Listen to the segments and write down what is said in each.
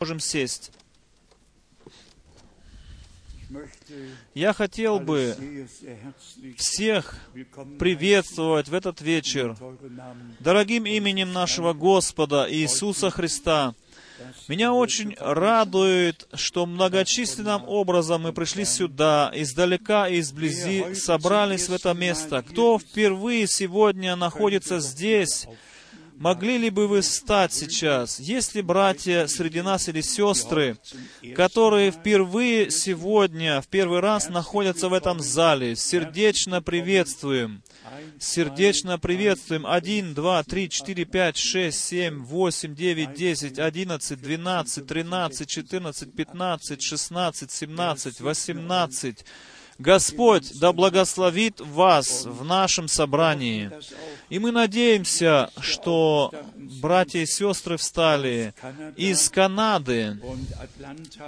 Можем сесть. Я хотел бы всех приветствовать в этот вечер дорогим именем нашего Господа Иисуса Христа. Меня очень радует, что многочисленным образом мы пришли сюда, издалека и изблизи собрались в это место. Кто впервые сегодня находится здесь, могли ли бы вы встать сейчас? Есть ли братья среди нас или сестры, которые впервые сегодня, в первый раз находятся в этом зале? Сердечно приветствуем. Сердечно приветствуем. 1, 2, 3, 4, 5, 6, 7, 8, 9, 10, 11, 12, 13, 14, 15, 16, 17, 18. Господь да благословит вас в нашем собрании. И мы надеемся, что братья и сестры встали из Канады,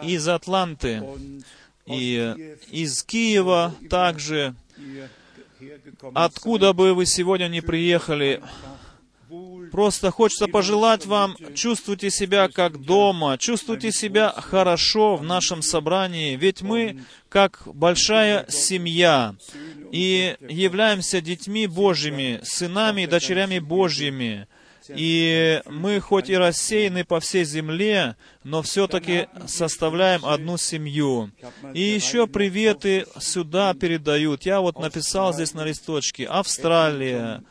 из Атланты, и из Киева также. Откуда бы вы сегодня ни приехали, просто хочется пожелать вам, чувствуйте себя как дома, чувствуйте себя хорошо в нашем собрании, ведь мы как большая семья и являемся детьми Божьими, сынами и дочерями Божьими. И мы хоть и рассеяны по всей земле, но все-таки составляем одну семью. И еще приветы сюда передают. Я вот написал здесь на листочке. Австралия,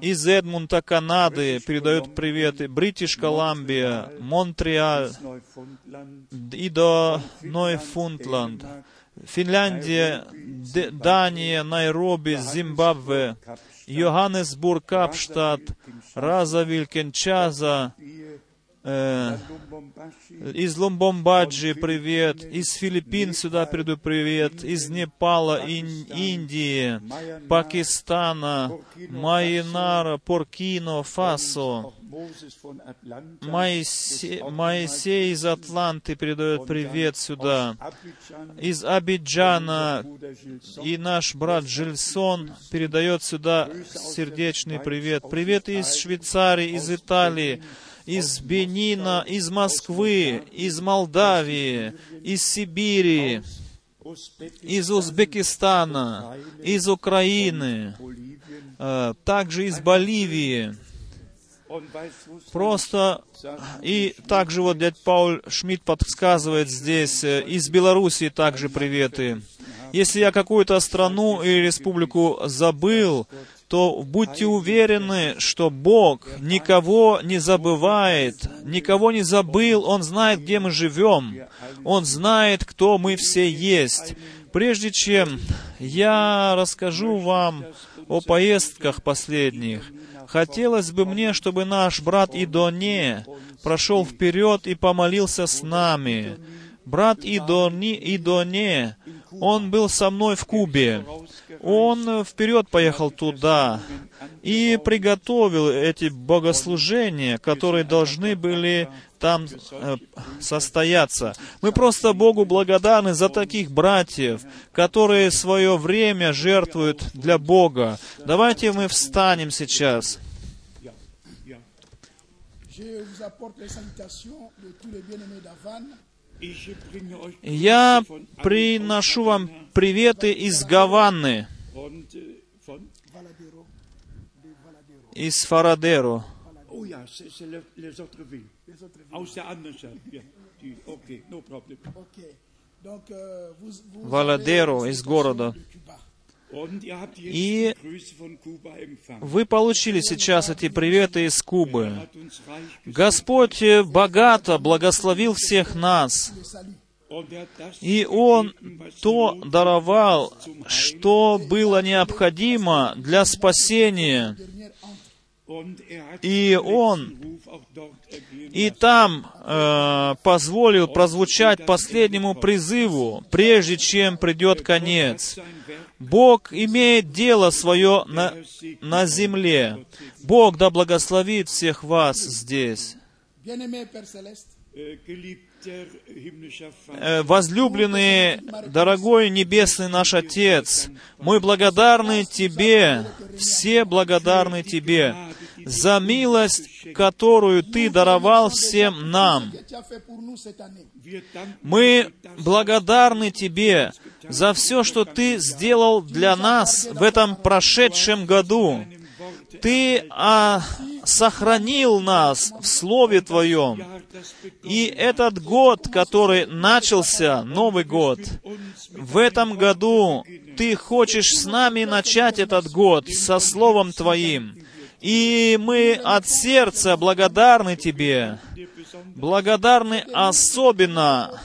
из Эдмонта, Канады передают приветы. Бритиш Колумбия, Монреаль и до Нойфундленд. Финляндия, Дания, Найроби, Зимбабве, Йоханнесбург, Капштадт, Разавиль, Киншаса, из Лумбомбаджи привет, из Филиппин сюда приду привет, из Непала, Индии, Пакистана, Майянара, Буркина-Фасо, Моисей из Атланты передает привет сюда, из Абиджана, и наш брат Жильсон передает сюда сердечный привет, привет из Швейцарии, из Италии, из Бенина, из Москвы, из Молдавии, из Сибири, из Узбекистана, из Украины, также из Боливии. Просто, и также вот дядь Пауль Шмидт подсказывает здесь, из Белоруссии также приветы. Если я какую-то страну или республику забыл, то будьте уверены, что Бог никого не забывает, никого не забыл. Он знает, где мы живем. Он знает, кто мы все есть. Прежде чем я расскажу вам о поездках последних, хотелось бы мне, чтобы наш брат Идоне прошел вперед и помолился с нами. Брат Идоне, он был со мной в Кубе. Он вперед поехал туда и приготовил эти богослужения, которые должны были там состояться. Мы просто Богу благодарны за таких братьев, которые свое время жертвуют для Бога. Давайте мы встанем сейчас. Я приношу вам приветы из Гаваны, из Фарадеро. Валадеро, из города. И вы получили сейчас эти приветы из Кубы. Господь богато благословил всех нас. И Он то даровал, что было необходимо для спасения. И Он и там позволил прозвучать последнему призыву, прежде чем придет конец. Бог имеет дело свое на земле. Бог да благословит всех вас здесь. Возлюбленный, дорогой небесный наш Отец, мы благодарны Тебе, все благодарны Тебе за милость, которую Ты даровал всем нам. Мы благодарны Тебе за все, что Ты сделал для нас в этом прошедшем году. Ты сохранил нас в Слове Твоем. И этот год, который начался, Новый год, в этом году Ты хочешь с нами начать этот год со Словом Твоим. И мы от сердца благодарны Тебе. Благодарны особенно.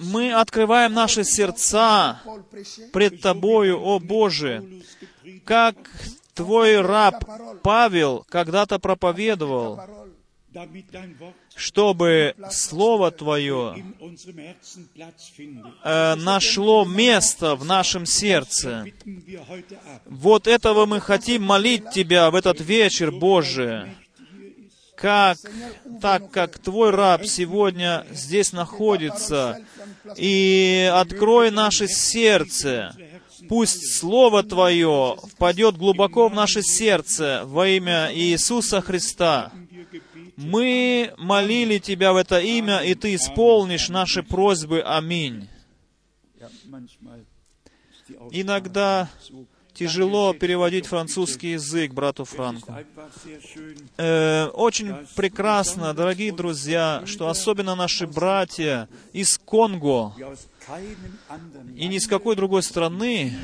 Мы открываем наши сердца пред Тобою, о Боже, как Твой раб Павел когда-то проповедовал, чтобы Слово Твое нашло место в нашем сердце. Вот этого мы хотим молить Тебя в этот вечер, Боже, так как Твой раб сегодня здесь находится, и открой наше сердце. Пусть Слово Твое впадет глубоко в наше сердце во имя Иисуса Христа. Мы молили Тебя в это имя, и Ты исполнишь наши просьбы. Аминь. Иногда тяжело переводить французский язык брату Франку. Очень прекрасно, дорогие друзья, что особенно наши братья из Конго и ни с какой другой страны,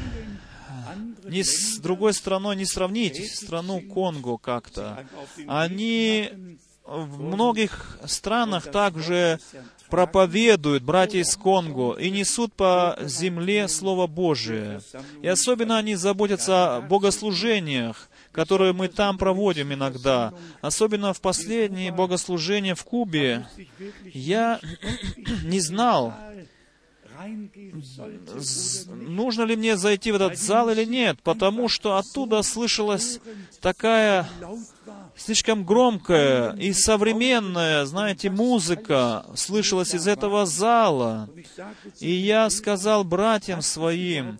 ни с другой страной не сравнить страну Конго как-то. Они в многих странах также проповедуют братья из Конго и несут по земле Слово Божие. И особенно они заботятся о богослужениях, которые мы там проводим иногда. Особенно в последние богослужения в Кубе. Я не знал, нужно ли мне зайти в этот зал или нет, потому что оттуда слышалась такая слишком громкая и современная, знаете, музыка слышалась из этого зала. И я сказал братьям своим,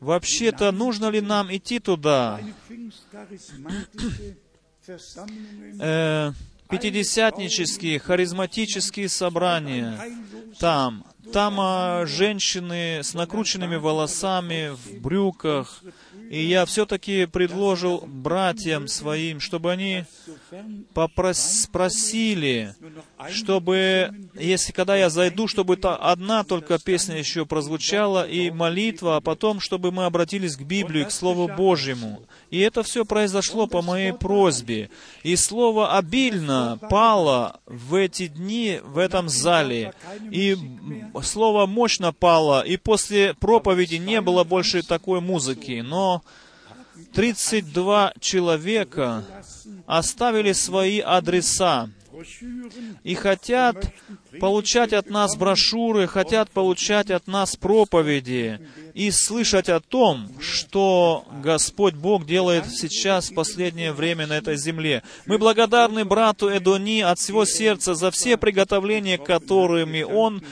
вообще-то нужно ли нам идти туда? Пятидесятнические, харизматические собрания. Там женщины с накрученными волосами, в брюках. И я все-таки предложил братьям своим, чтобы они спросили, чтобы, если когда я зайду, чтобы одна только песня еще прозвучала, и молитва, а потом, чтобы мы обратились к Библии, к Слову Божьему. И это все произошло по моей просьбе. И Слово обильно пало в эти дни в этом зале. И Слово мощно пало, и после проповеди не было больше такой музыки. Но 32 человека оставили свои адреса и хотят получать от нас брошюры, хотят получать от нас проповеди и слышать о том, что Господь Бог делает сейчас в последнее время на этой земле. Мы благодарны брату Эдони от всего сердца за все приготовления, которыми он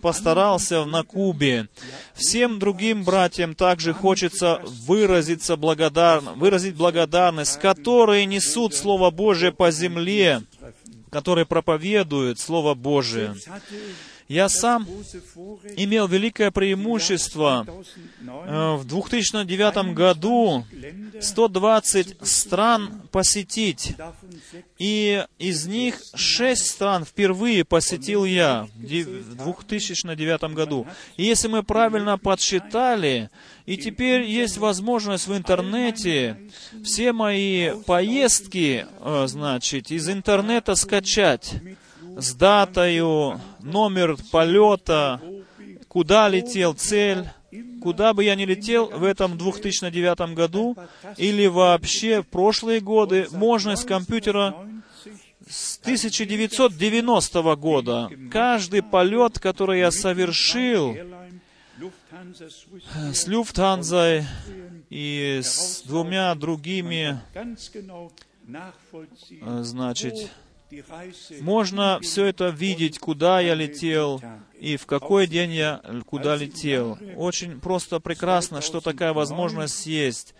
постарался на Кубе. Всем другим братьям также хочется выразить благодарность, которые несут Слово Божие по земле, которые проповедуют Слово Божие. Я сам имел великое преимущество в 2009 году 120 стран посетить. И из них 6 стран впервые посетил я в 2009 году. И если мы правильно подсчитали, и теперь есть возможность в интернете все мои поездки, значит, из интернета скачать с датою, номер полета, куда летел, цель. Куда бы я ни летел в этом 2009 году или вообще в прошлые годы, можно с компьютера с 1990 года. Каждый полет, который я совершил, с Люфтханзой и с двумя другими, значит, можно все это видеть, куда я летел и в какой день я куда летел. Очень просто прекрасно, что такая возможность есть.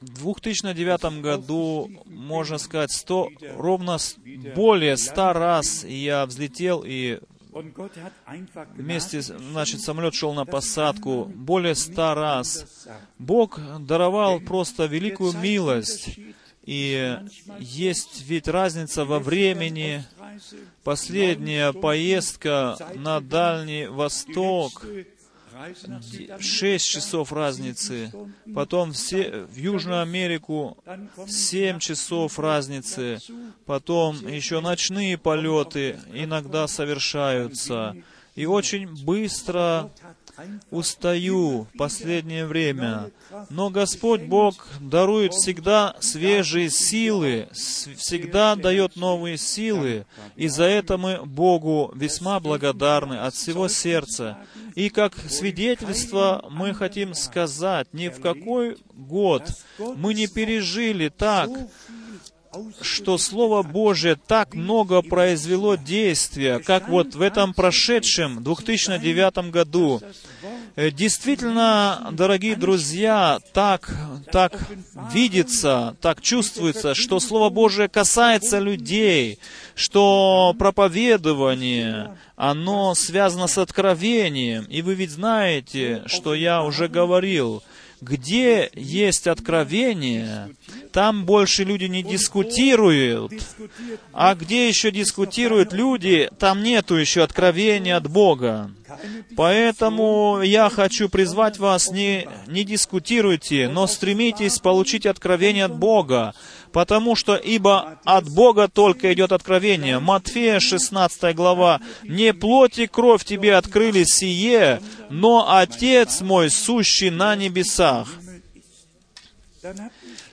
В 2009 году, можно сказать, более 100 раз я взлетел, и вместе, значит, самолет шел на посадку. Более 100 раз. Бог даровал просто великую милость. И есть ведь разница во времени. Последняя поездка на Дальний Восток, 6 часов разницы. Потом в Южную Америку 7 часов разницы. Потом еще ночные полеты иногда совершаются. И очень быстро устаю в последнее время. Но Господь Бог дарует всегда свежие силы, всегда дает новые силы. И за это мы Богу весьма благодарны от всего сердца. И как свидетельство мы хотим сказать, ни в какой год мы не пережили так, что Слово Божие так много произвело действия, как вот в этом прошедшем 2009 году. Действительно, дорогие друзья, так видится, так чувствуется, что Слово Божие касается людей, что проповедование, оно связано с откровением. И вы ведь знаете, что я уже говорил. Где есть откровение, там больше люди не дискутируют. А где еще дискутируют люди, там нету еще откровения от Бога. Поэтому я хочу призвать вас, не дискутируйте, но стремитесь получить откровение от Бога. Потому что ибо от Бога только идет откровение. Матфея 16 глава. «Не плоть и кровь тебе открыли сие, но Отец мой, сущий на небесах».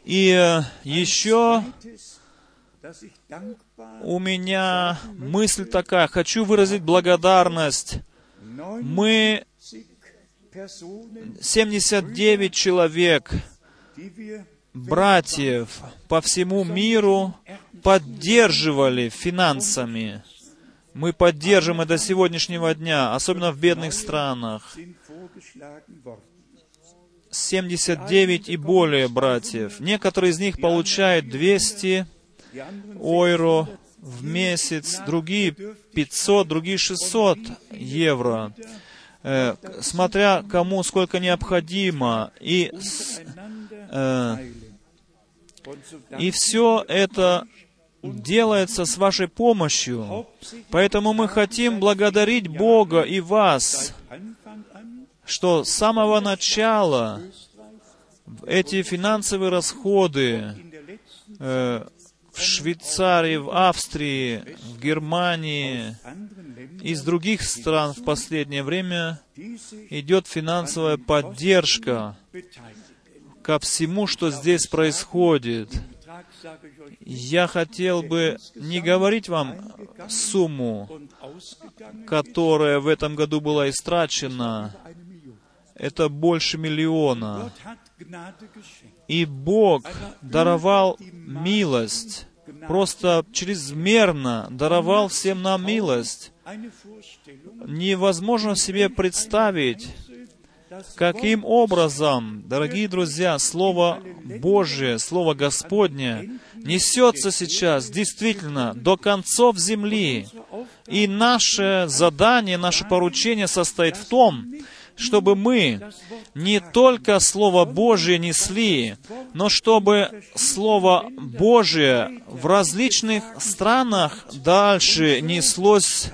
И еще у меня мысль такая. Хочу выразить благодарность. Мы 79 человек, братьев по всему миру, поддерживали финансами. Мы поддержим и до сегодняшнего дня, особенно в бедных странах. 79 и более братьев. Некоторые из них получают 200 евро в месяц, другие 500, другие 600 евро. Смотря кому сколько необходимо. И все это делается с вашей помощью. Поэтому мы хотим благодарить Бога и вас, что с самого начала эти финансовые расходы в Швейцарии, в Австрии, в Германии, из других стран в последнее время идет финансовая поддержка ко всему, что здесь происходит. Я хотел бы не говорить вам сумму, которая в этом году была истрачена. Это больше 1 миллиона. И Бог даровал милость, просто чрезмерно даровал всем нам милость. Невозможно себе представить, каким образом, дорогие друзья, Слово Божие, Слово Господне несется сейчас действительно до концов земли. И наше задание, наше поручение состоит в том, чтобы мы не только Слово Божие несли, но чтобы Слово Божие в различных странах дальше неслось.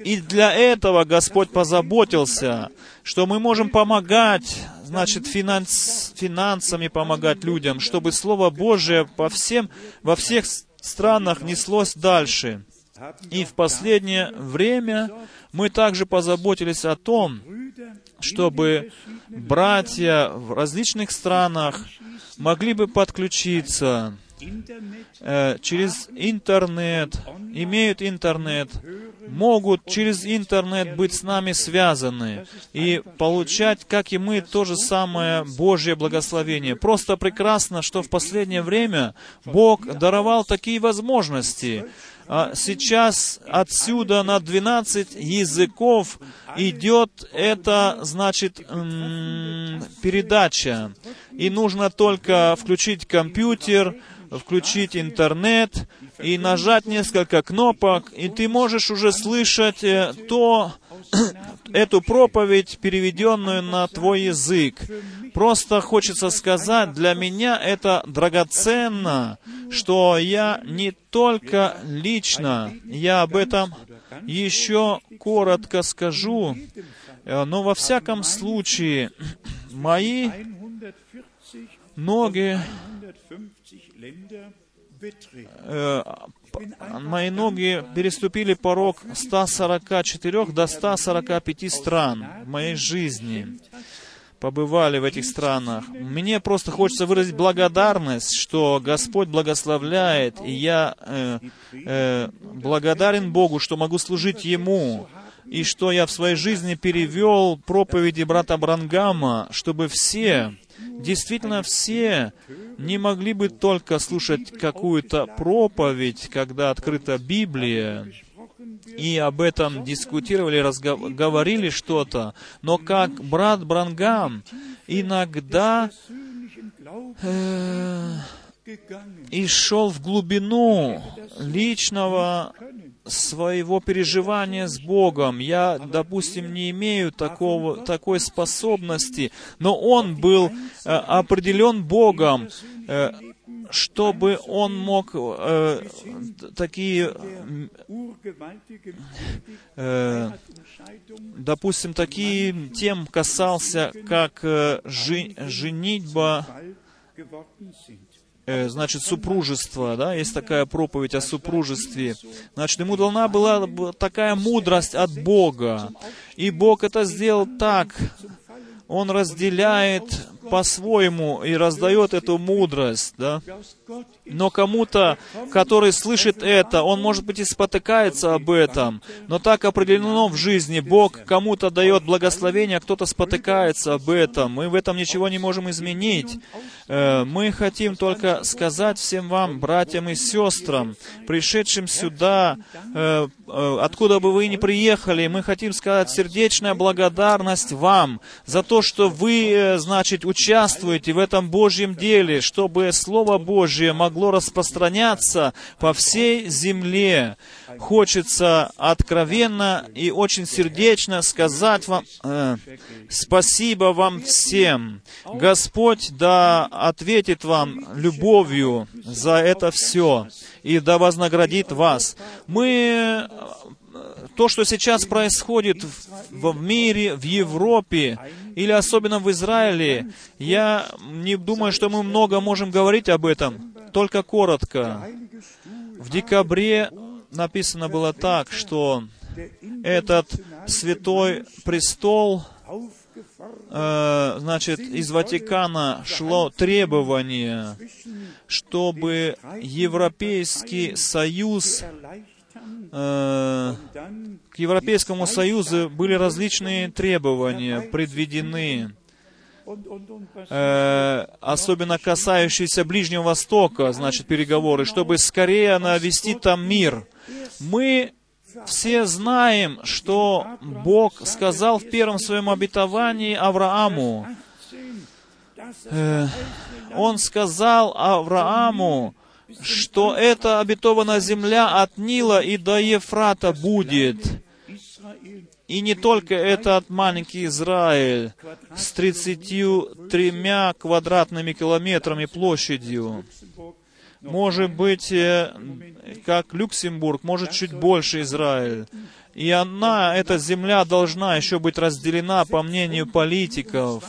И для этого Господь позаботился, что мы можем помогать, значит, финансами помогать людям, чтобы Слово Божие во всех странах неслось дальше. И в последнее время мы также позаботились о том, чтобы братья в различных странах могли бы подключиться через интернет, имеют интернет, могут через интернет быть с нами связаны и получать, как и мы, то же самое Божье благословение. Просто прекрасно, что в последнее время Бог даровал такие возможности. Сейчас отсюда на 12 языков идет эта, значит, передача. И нужно только включить компьютер, включить интернет и нажать несколько кнопок, и ты можешь уже слышать эту проповедь, переведенную на твой язык. Просто хочется сказать, для меня это драгоценно, что я не только лично, я об этом еще коротко скажу, но во всяком случае, мои ноги, переступили порог 144 до 145 стран в моей жизни. Побывали в этих странах. Мне просто хочется выразить благодарность, что Господь благословляет, и я благодарен Богу, что могу служить Ему, и что я в своей жизни перевел проповеди брата Бранхама, чтобы все, действительно все, не могли бы только слушать какую-то проповедь, когда открыта Библия, и об этом дискутировали, говорили что-то. Но как брат Бранхам иногда и шел в глубину личного своего переживания с Богом. Я, допустим, не имею такой способности, но он был определен Богом, чтобы он мог такие тем касался, как женитьба, значит, супружество, да, есть такая проповедь о супружестве. Значит, ему дана была такая мудрость от Бога. И Бог это сделал так. Он разделяет по-своему и раздает эту мудрость, да. Но кому-то, который слышит это, он, может быть, и спотыкается об этом, но так определено в жизни. Бог кому-то дает благословение, а кто-то спотыкается об этом. Мы в этом ничего не можем изменить. Мы хотим только сказать всем вам, братьям и сестрам, пришедшим сюда, откуда бы вы ни приехали, мы хотим сказать сердечная благодарность вам за то, что вы, значит, участвуете в этом Божьем деле, чтобы Слово Божье могло распространяться по всей земле. Хочется откровенно и очень сердечно сказать вам спасибо вам всем. Господь да ответит вам любовью за это все и да вознаградит вас. То, что сейчас происходит в мире, в Европе или особенно в Израиле, я не думаю, что мы много можем говорить об этом, только коротко. В декабре написано было так, что этот Святой Престол, значит, из Ватикана шло требование, чтобы Европейский Союз к Европейскому Союзу были различные требования предведены, особенно касающиеся Ближнего Востока, значит, переговоры, чтобы скорее навести там мир. Мы все знаем, что Бог сказал в первом своем обетовании Аврааму. Он сказал Аврааму, что эта обетованная земля от Нила и до Ефрата будет. И не только этот маленький Израиль с 33 квадратными километрами площадью. Может быть, как Люксембург, может, чуть больше Израиль. И эта земля должна еще быть разделена, по мнению политиков,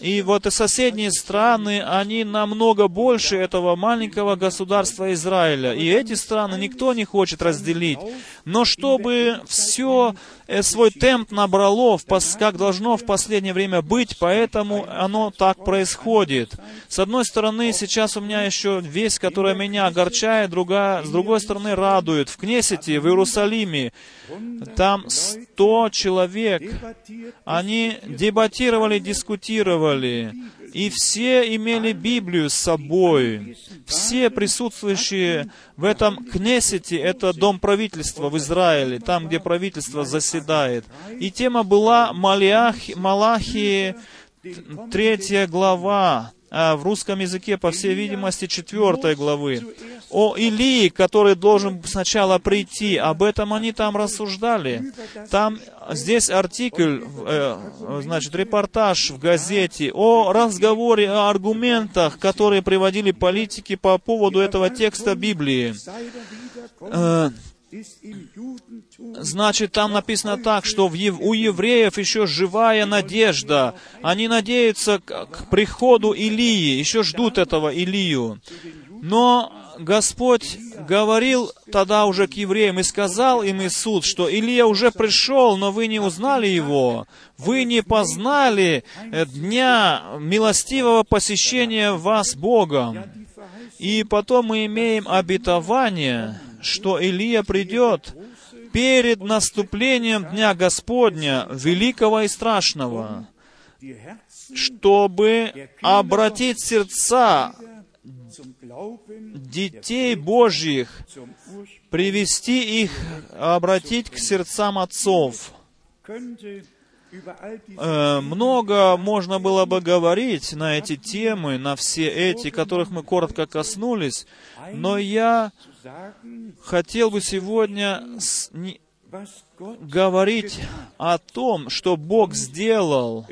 И вот и соседние страны, они намного больше этого маленького государства Израиля. И эти страны никто не хочет разделить. Но чтобы все свой темп набрало, как должно в последнее время быть, поэтому оно так происходит. С одной стороны, сейчас у меня еще весть, которая меня огорчает, с другой стороны, радует. В Кнессете, в Иерусалиме, там 100 человек, они дебатировали, дискутировали, и все имели Библию с собой. Все присутствующие в этом Кнессете, это дом правительства в Израиле, там, где правительство заседает. И тема была Малахии 3 глава, а в русском языке, по всей видимости, 4 главы. О Илии, который должен сначала прийти, об этом они там рассуждали. Там, здесь артикль, значит, репортаж в газете о разговоре, о аргументах, которые приводили политики по поводу этого текста Библии. Значит, там написано так, что у евреев еще живая надежда. Они надеются к приходу Илии, еще ждут этого Илию. Но Господь говорил тогда уже к евреям и сказал им Иисус, что Илия уже пришел, но вы не узнали его. Вы не познали дня милостивого посещения вас Богом. И потом мы имеем обетование, что Илия придет перед наступлением Дня Господня, великого и страшного, чтобы обратить сердца детей Божьих, привести их, обратить к сердцам отцов. Много можно было бы говорить на эти темы, на все эти, которых мы коротко коснулись, но я хотел бы сегодня говорить о том, что Бог сделал.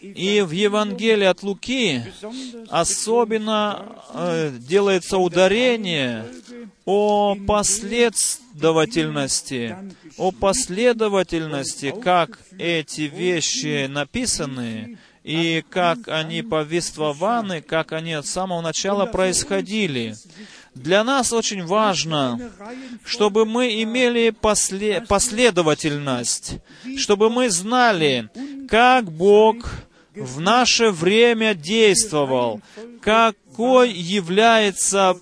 И в Евангелии от Луки особенно делается ударение о последовательности, как эти вещи написаны, и как они повествованы, как они от самого начала происходили. Для нас очень важно, чтобы мы имели последовательность, чтобы мы знали, как Бог в наше время действовал, какой является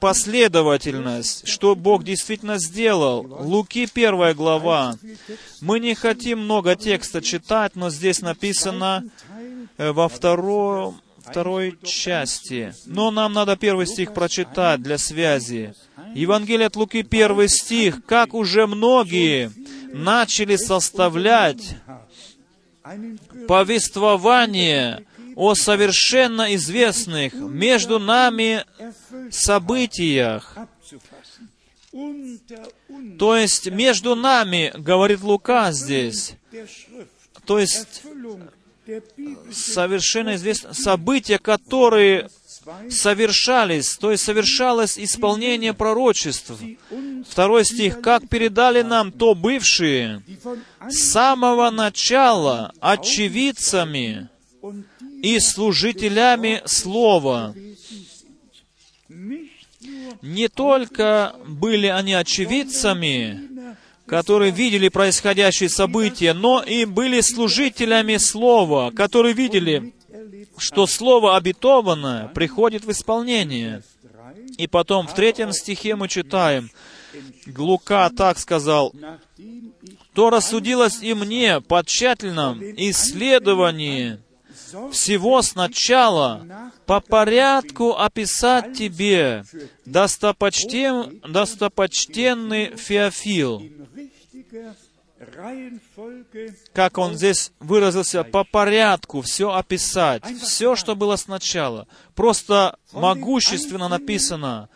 последовательность, что Бог действительно сделал. Луки 1 глава. Мы не хотим много текста читать, но здесь написано во второй части. Но нам надо 1 стих прочитать для связи. Евангелие от Луки, 1 стих. «Как уже многие начали составлять повествование о совершенно известных между нами событиях». То есть, между нами, говорит Лука здесь, то есть, совершенно известные события, которые совершались, то есть совершалось исполнение пророчеств. 2 стих. «Как передали нам то бывшие с самого начала очевидцами и служителями Слова». Не только были они очевидцами, которые видели происходящие события, но и были служителями Слова, которые видели, что Слово обетованное приходит в исполнение. И потом в 3 стихе мы читаем, Лука так сказал, «То рассудилось и мне по тщательном исследовании всего сначала по порядку описать тебе, достопочтенный Феофил». Как он здесь выразился, по порядку все описать, все, что было сначала. Просто могущественно написано.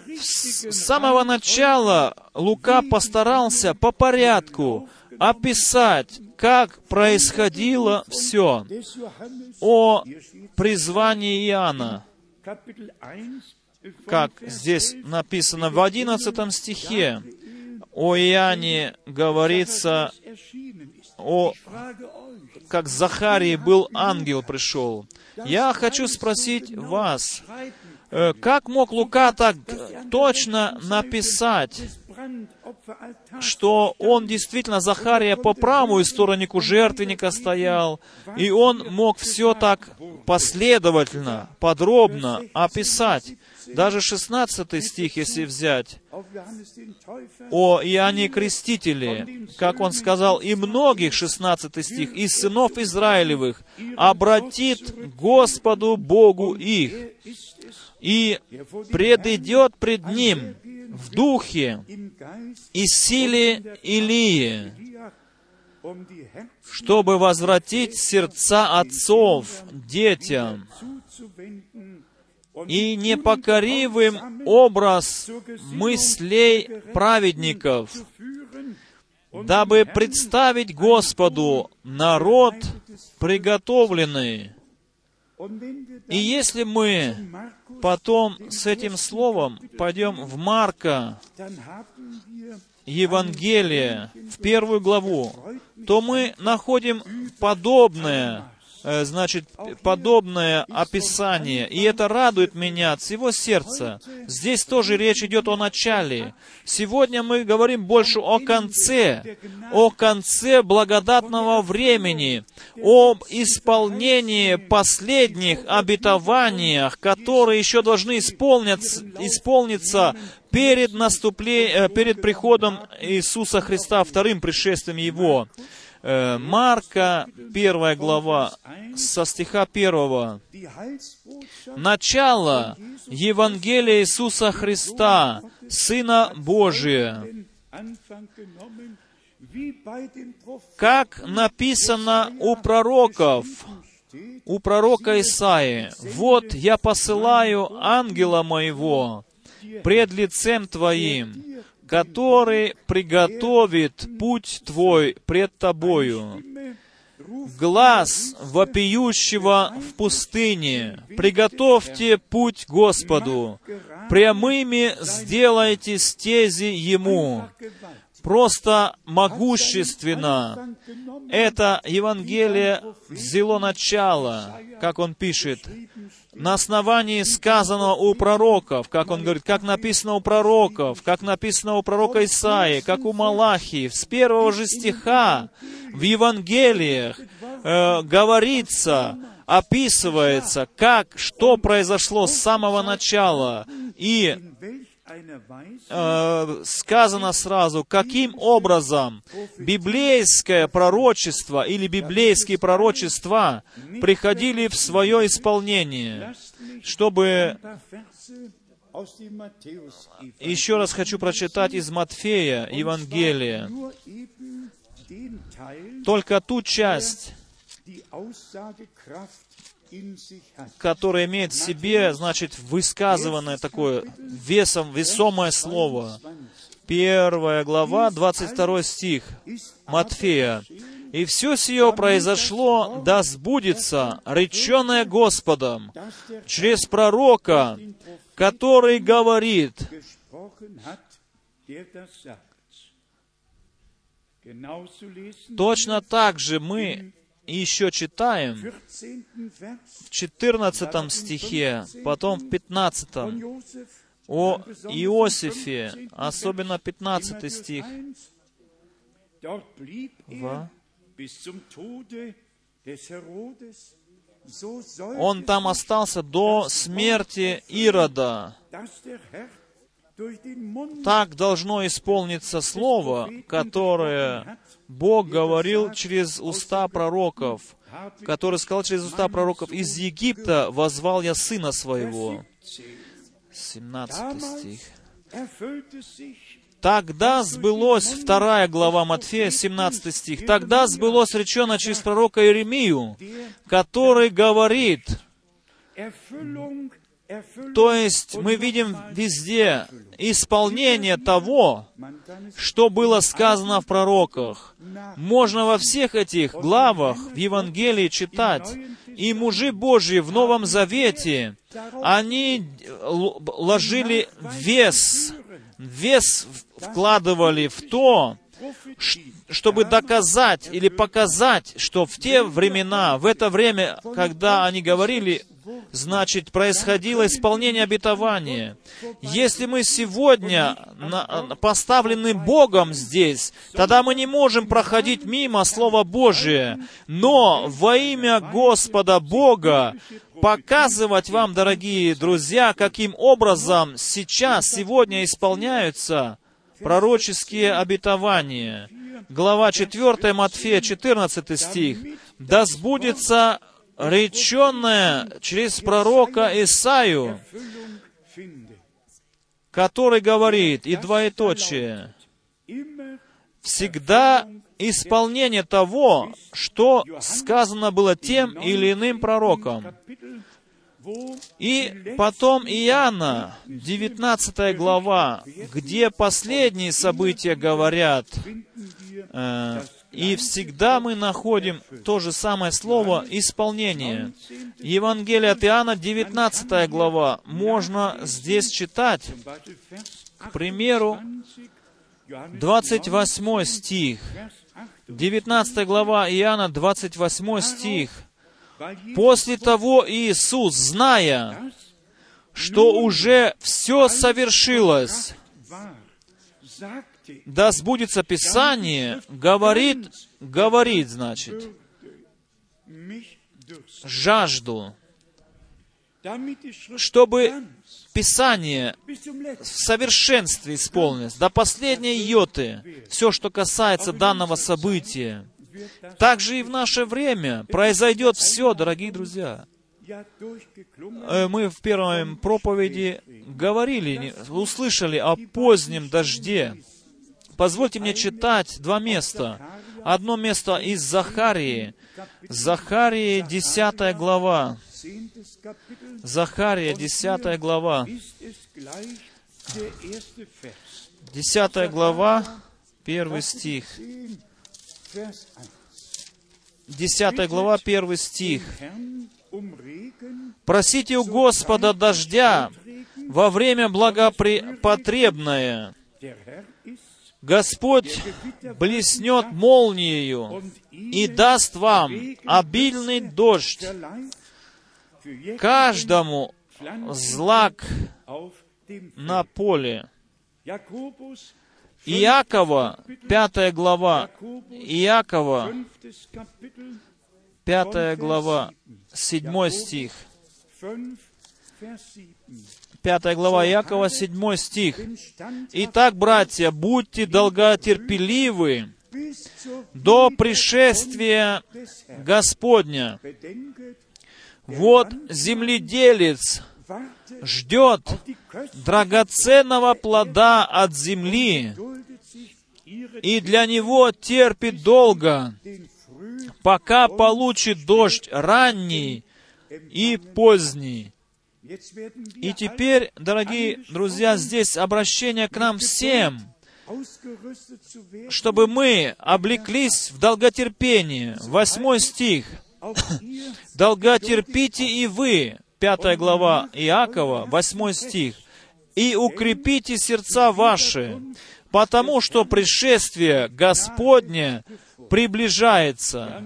С самого начала Лука постарался по порядку описать, как происходило все. О призвании Иоанна, как здесь написано в 11 стихе, о Иоанне говорится, как Захарии был ангел пришел. Я хочу спросить вас, как мог Лука так точно написать, что он действительно, Захария, по правую сторону жертвенника стоял, и он мог все так последовательно, подробно описать. Даже 16 стих, если взять, о Иоанне Крестителе, как он сказал, «И многих», 16 стих, «из сынов Израилевых обратит Господу Богу их, и предойдет пред Ним в духе и силе Илии, чтобы возвратить сердца отцов детям, и непокоривым образ мыслей праведников, дабы представить Господу народ приготовленный». И если мы потом с этим словом пойдем в Марка, Евангелие, в 1 главу, то мы находим подобное описание. И это радует меня от всего сердца. Здесь тоже речь идет о начале. Сегодня мы говорим больше о конце благодатного времени, об исполнении последних обетованиях, которые еще должны исполниться перед приходом Иисуса Христа, вторым пришествием Его. Марка, 1 глава, со стиха 1. «Начало Евангелия Иисуса Христа, Сына Божия, как написано у пророков, у пророка Исаии, «Вот я посылаю ангела моего пред лицем твоим, который приготовит путь твой пред тобою. Глас вопиющего в пустыне, приготовьте путь Господу, прямыми сделайте стези Ему». Просто могущественно это Евангелие взяло начало, как он пишет, на основании сказанного у пророков, как он говорит, как написано у пророков, как написано у пророка Исаии, как у Малахии. С 1 же стиха в Евангелиях говорится, описывается, что произошло с самого начала, и сказано сразу, каким образом библейское пророчество или библейские пророчества приходили в свое исполнение. Чтобы... Еще раз хочу прочитать из Матфея Евангелие. Только ту часть, которое имеет в себе, значит, высказыванное такое весомое слово. 1 глава, 22 стих Матфея. «И все сие произошло, да сбудется, реченное Господом, через пророка, который говорит». Точно так же мы и еще читаем в 14 стихе, потом в 15, о Иосифе, особенно 15 стих. Он там остался до смерти Ирода. Так должно исполниться слово, которое Бог говорил через уста пророков, который сказал через уста пророков, «Из Египта воззвал я сына своего». 17 стих. «Тогда сбылось», 2 глава Матфея, 17 стих, «Тогда сбылось речено через пророка Иеремию, который говорит». То есть мы видим везде исполнение того, что было сказано в пророках. Можно во всех этих главах в Евангелии читать. И мужи Божьи в Новом Завете, они ложили вес, вкладывали в то, чтобы доказать или показать, что в те времена, в это время, когда они говорили, значит, происходило исполнение обетования. Если мы сегодня поставлены Богом здесь, тогда мы не можем проходить мимо Слова Божия. Но во имя Господа Бога показывать вам, дорогие друзья, каким образом сейчас, сегодня исполняются пророческие обетования. Глава 4 Матфея, 14 стих. «Да сбудется реченное через пророка Исаию, который говорит, и двоеточие, всегда исполнение того, что сказано было тем или иным пророком». И потом Иоанна, 19 глава, где последние события говорят, и всегда мы находим то же самое слово «исполнение». Евангелие от Иоанна, 19 глава. Можно здесь читать, к примеру, 28 стих. 19 глава Иоанна, 28 стих. «После того Иисус, зная, что уже все совершилось, да сбудется Писание, говорит, значит, жажду, чтобы Писание в совершенстве исполнилось, до последней йоты, все, что касается данного события». Так же и в наше время произойдет все, дорогие друзья. Мы в первой проповеди говорили, услышали о позднем дожде. Позвольте мне читать два места. Одно место из Захарии. Захария, 10 глава. Захария, 10 глава. 10 глава, 1 стих. 10 глава, 1 стих. «Просите у Господа дождя во время благопотребное. Господь блеснет молниею и даст вам обильный дождь, каждому злак на поле». Иакова, 5 глава, Иакова, 5 глава, 7 стих. 5 глава Иакова, 7 стих. «Итак, братья, будьте долготерпеливы до пришествия Господня. Вот земледелец ждет драгоценного плода от земли, и для него терпит долго, пока получит дождь ранний и поздний». И теперь, дорогие друзья, здесь обращение к нам всем, чтобы мы облеклись в долготерпение. 8 стих. «Долготерпите и вы», 5 глава Иакова, 8 стих. «И укрепите сердца ваши, потому что пришествие Господне приближается».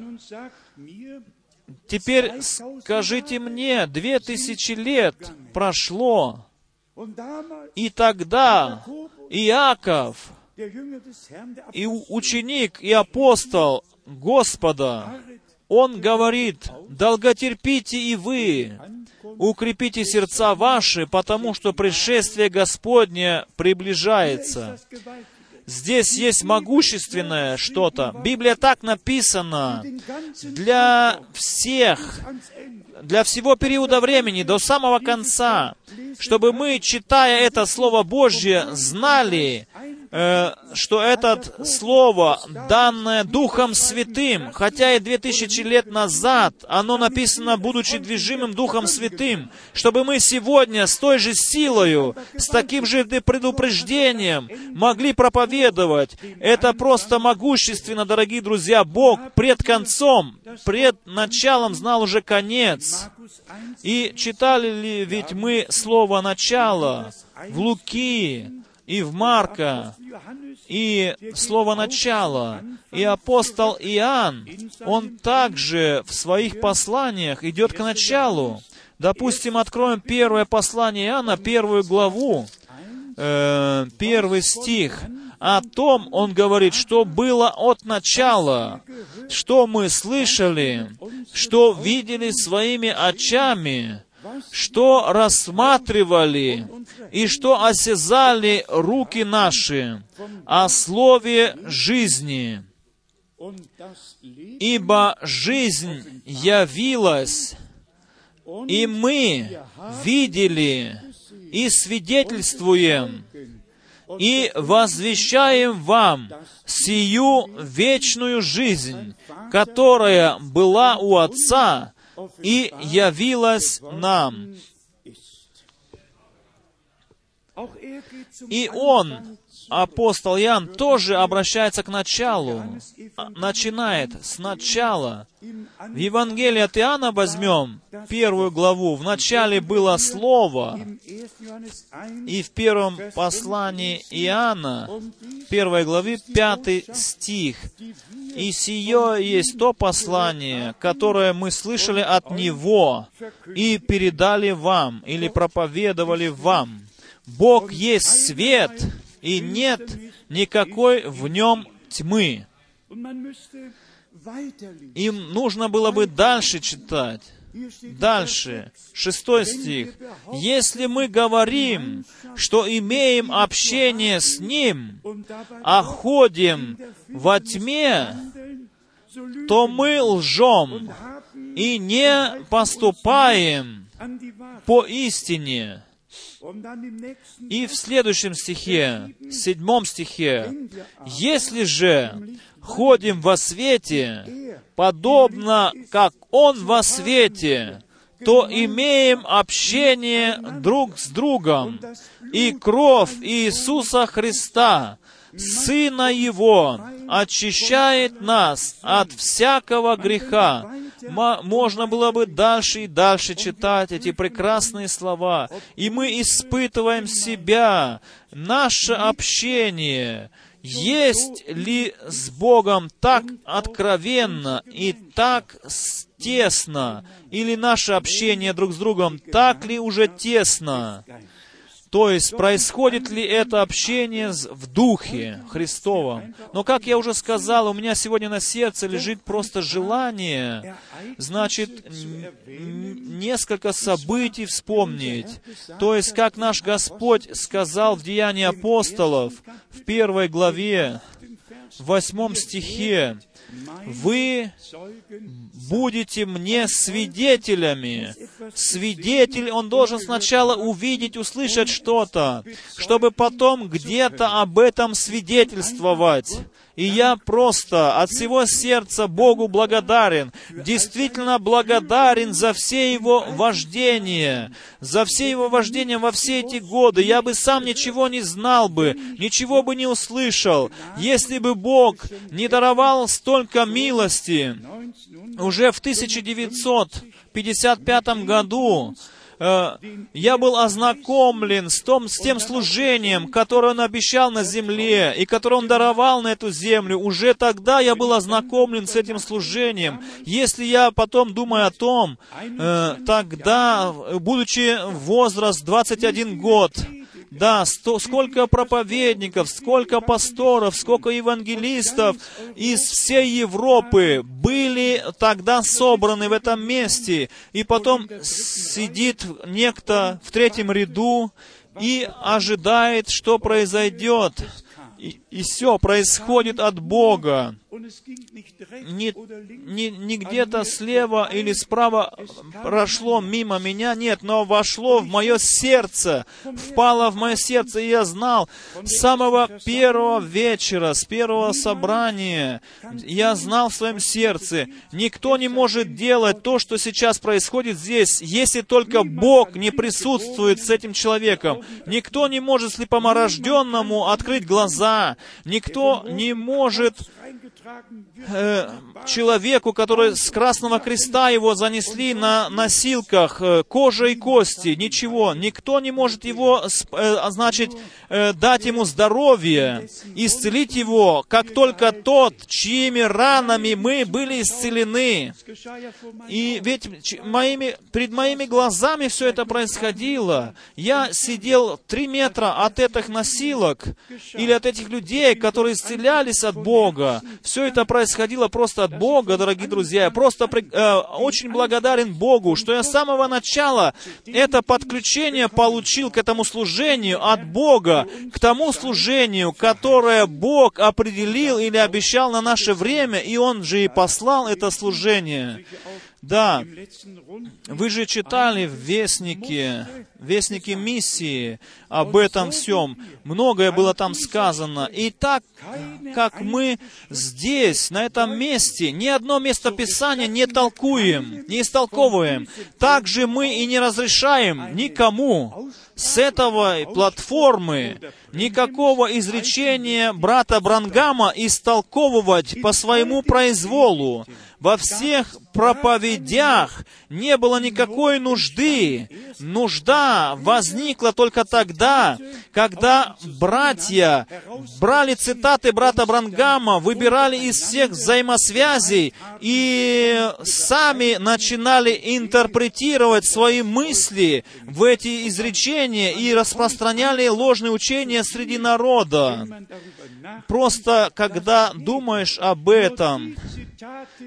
Теперь скажите мне, 2000 лет прошло, и тогда Иаков, и ученик, и апостол Господа, он говорит: «Долготерпите и вы, укрепите сердца ваши, потому что пришествие Господне приближается». Здесь есть могущественное что-то. Библия так написана для всех, для всего периода времени, до самого конца, чтобы мы, читая это Слово Божье, знали, что это Слово, данное Духом Святым, хотя и 2000 лет назад, оно написано, будучи движимым Духом Святым, чтобы мы сегодня с той же силою, с таким же предупреждением могли проповедовать. Это просто могущественно, дорогие друзья. Бог пред концом, пред началом знал уже конец. И читали ли ведь мы слово «начало» в Луки, и в Марка, и слово «начало», и апостол Иоанн, он также в своих посланиях идет к началу. Допустим, откроем первое послание Иоанна, первую главу, первый стих. О том он говорит, что было от начала, что мы слышали, что видели своими очами, что рассматривали и что осязали руки наши о слове жизни. Ибо жизнь явилась, и мы видели и свидетельствуем, и возвещаем вам сию вечную жизнь, которая была у Отца и явилась нам. И он, апостол Иоанн, тоже обращается к началу, начинает с начала. В Евангелии от Иоанна возьмем первую главу. В начале было Слово, и в первом послании Иоанна, первой главе, 5 стих. «И сие есть то послание, которое мы слышали от Него и передали вам, или проповедовали вам. Бог есть свет, и нет никакой в нем тьмы». Им нужно было бы дальше читать. Дальше, 6 стих. «Если мы говорим, что имеем общение с Ним, а ходим во тьме, то мы лжем и не поступаем по истине». И в следующем стихе, 7 стихе, «Если же ходим во свете, подобно как Он во свете, то имеем общение друг с другом, и кровь Иисуса Христа, Сына Его, очищает нас от всякого греха». Можно было бы дальше и дальше читать эти прекрасные слова. И мы испытываем себя, наше общение, есть ли с Богом так откровенно и так тесно, или наше общение друг с другом так ли уже тесно. То есть, происходит ли это общение в Духе Христовом? Но, как я уже сказал, у меня сегодня на сердце лежит просто желание, значит, несколько событий вспомнить. То есть, как наш Господь сказал в Деянии апостолов, в 1 главе, в 8 стихе, «Вы будете мне свидетелями». Свидетель, он должен сначала увидеть, услышать что-то, чтобы потом где-то об этом свидетельствовать. И я просто от всего сердца Богу благодарен, действительно благодарен за все Его вождение, во все эти годы. Я бы сам ничего не знал бы, ничего бы не услышал, если бы Бог не даровал столько милости. Уже в 1955 году я был ознакомлен с тем служением, которое Он обещал на земле, и которое Он даровал на эту землю. Уже тогда я был ознакомлен с этим служением. Если я потом думаю о том, тогда, будучи возраст 21 год, да, сколько проповедников, сколько пасторов, сколько евангелистов из всей Европы были тогда собраны в этом месте. И потом сидит некто в 3-м ряду и ожидает, что произойдет. И все происходит от Бога. Не где-то слева или справа прошло мимо меня, нет, но вошло в мое сердце, впало в мое сердце, и я знал с самого первого вечера, с первого собрания, я знал в своем сердце, никто не может делать то, что сейчас происходит здесь, если только Бог не присутствует с этим человеком. Никто не может слепоморожденному открыть глаза, никто не может человеку, который с Красного Креста его занесли на носилках, кожа и кости, ничего. Никто не может его, значит, дать ему здоровье, исцелить его, как только тот, чьими ранами мы были исцелены. И ведь пред моими глазами все это происходило. Я сидел 3 метра от этих носилок или от этих людей, которые исцелялись от Бога. Все это происходило просто от Бога, дорогие друзья. Я просто очень благодарен Богу, что я с самого начала это подключение получил к этому служению от Бога, к тому служению, которое Бог определил или обещал на наше время, и Он же и послал это служение. Да, вы же читали в Вестнике миссии об этом всем. Многое было там сказано. И так, как мы здесь, на этом месте, ни одно место Писания не истолковываем. Так же мы и не разрешаем никому с этой платформы никакого изречения брата Бранхама истолковывать по своему произволу. Во всех проповедях не было никакой нужды. Нужда возникла только тогда, когда братья брали цитаты брата Бранхама, выбирали из всех взаимосвязей и сами начинали интерпретировать свои мысли в эти изречения и распространяли ложные учения среди народа. Просто когда думаешь об этом,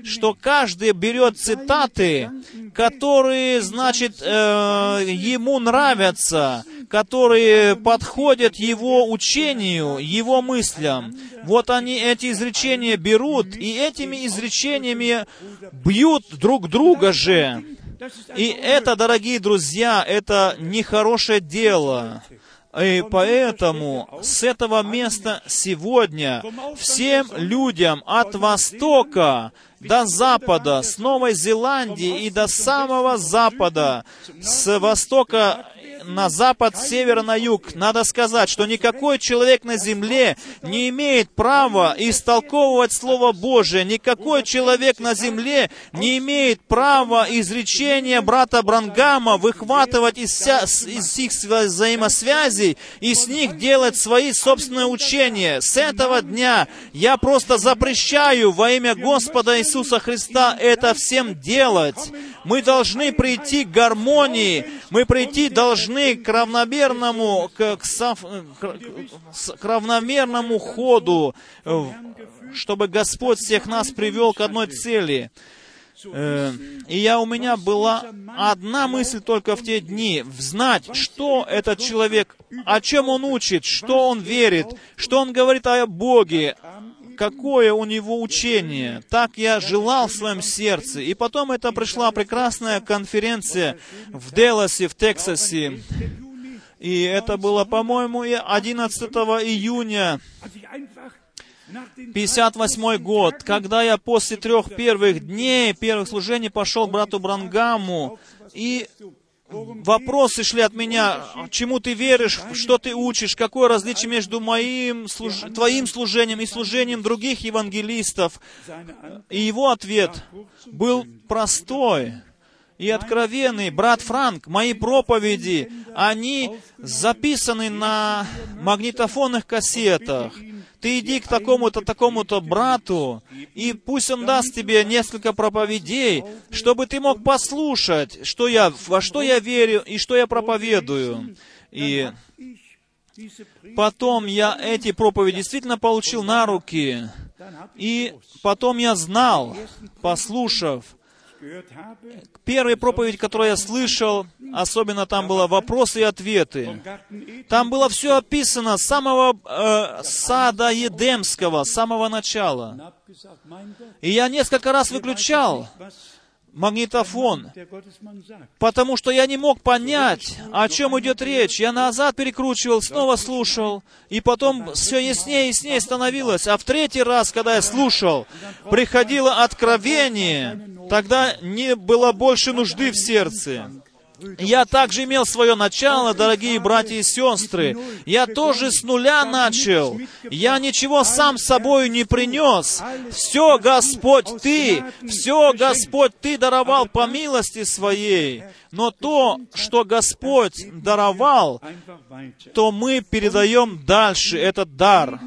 что каждый берет цитаты, которые, значит, ему нравятся, которые подходят его учению, его мыслям. Вот они эти изречения берут, и этими изречениями бьют друг друга же. И это, дорогие друзья, это нехорошее дело. И поэтому с этого места сегодня всем людям от Востока до Запада, с Новой Зеландии и до самого Запада, с Востока на Запад, с Севера на Юг, надо сказать, что никакой человек на земле не имеет права истолковывать Слово Божие, никакой человек на земле не имеет права изречения брата Бранхама выхватывать из их взаимосвязей и с них делать свои собственные учения. С этого дня я просто запрещаю во имя Господа Иисуса Христа это всем делать. Мы должны прийти к гармонии, мы прийти должны к равномерному ходу, чтобы Господь всех нас привел к одной цели. И у меня была одна мысль только в те дни, знать, что этот человек, о чем он учит, что он верит, что он говорит о Боге, какое у него учение. Так я желал в своем сердце. И потом это пришла прекрасная конференция в Деласе, в Тексасе. И это было, по-моему, 11 июня 1958 год, когда я после 3 первых дней, первых служений, пошел к брату Бранхаму, и вопросы шли от меня, чему ты веришь, что ты учишь, какое различие между твоим служением и служением других евангелистов. И его ответ был простой и откровенный. Брат Франк, мои проповеди, они записаны на магнитофонных кассетах. Ты иди к такому-то, такому-то брату, и пусть он даст тебе несколько проповедей, чтобы ты мог послушать, во что я верю и что я проповедую. И потом я эти проповеди действительно получил на руки, и потом я знал, послушав, первая проповедь, которую я слышал, особенно там было вопросы и ответы. Там было все описано с самого сада Едемского, с самого начала. И я несколько раз выключал магнитофон, потому что я не мог понять, о чем идет речь. Я назад перекручивал, снова слушал, и потом все яснее и яснее становилось. А в 3-й раз, когда я слушал, приходило откровение, тогда не было больше нужды в сердце. Я также имел свое начало, дорогие братья и сестры. Я тоже с нуля начал. Я ничего сам с собой не принес. Все, Господь, Ты, все, Господь, Ты даровал по милости Своей. Но то, что Господь даровал, то мы передаем дальше этот дар,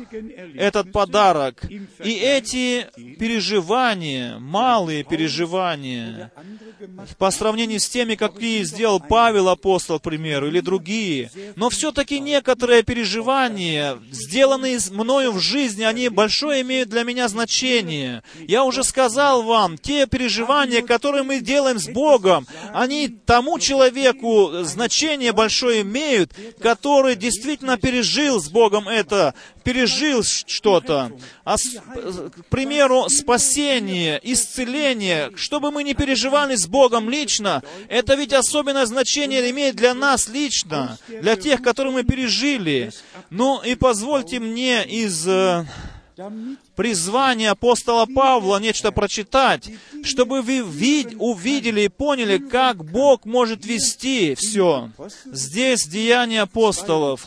этот подарок. И эти переживания, малые переживания, по сравнению с теми, какие сделал Павел апостол, к примеру, или другие, но все-таки некоторые переживания, сделанные мною в жизни, они большое имеют для меня значение. Я уже сказал вам, те переживания, которые мы делаем с Богом, они тому человеку значение большое имеют, который действительно пережил с Богом это, пережил что-то. К примеру, спасение, исцеление, что бы мы ни переживали с Богом лично, это ведь особенное значение имеет для нас лично, для тех, которые мы пережили. Ну и позвольте мне из призвание апостола Павла нечто прочитать, чтобы вы увидели и поняли, как Бог может вести все. Здесь Деяния апостолов,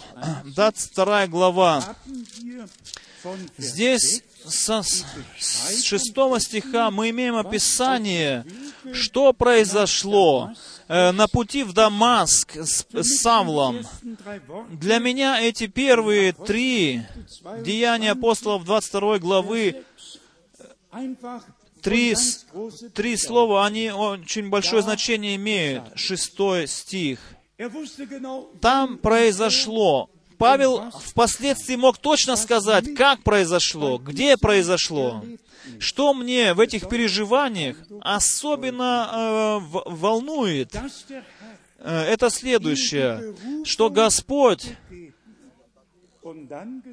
22 глава. Здесь с 6 стиха мы имеем описание, что произошло на пути в Дамаск с Савлом. Для меня эти первые три Деяния апостолов 22 главы, три слова, они очень большое значение имеют. 6 стих. Там произошло. Павел впоследствии мог точно сказать, как произошло, где произошло. Что мне в этих переживаниях особенно волнует, это следующее, что Господь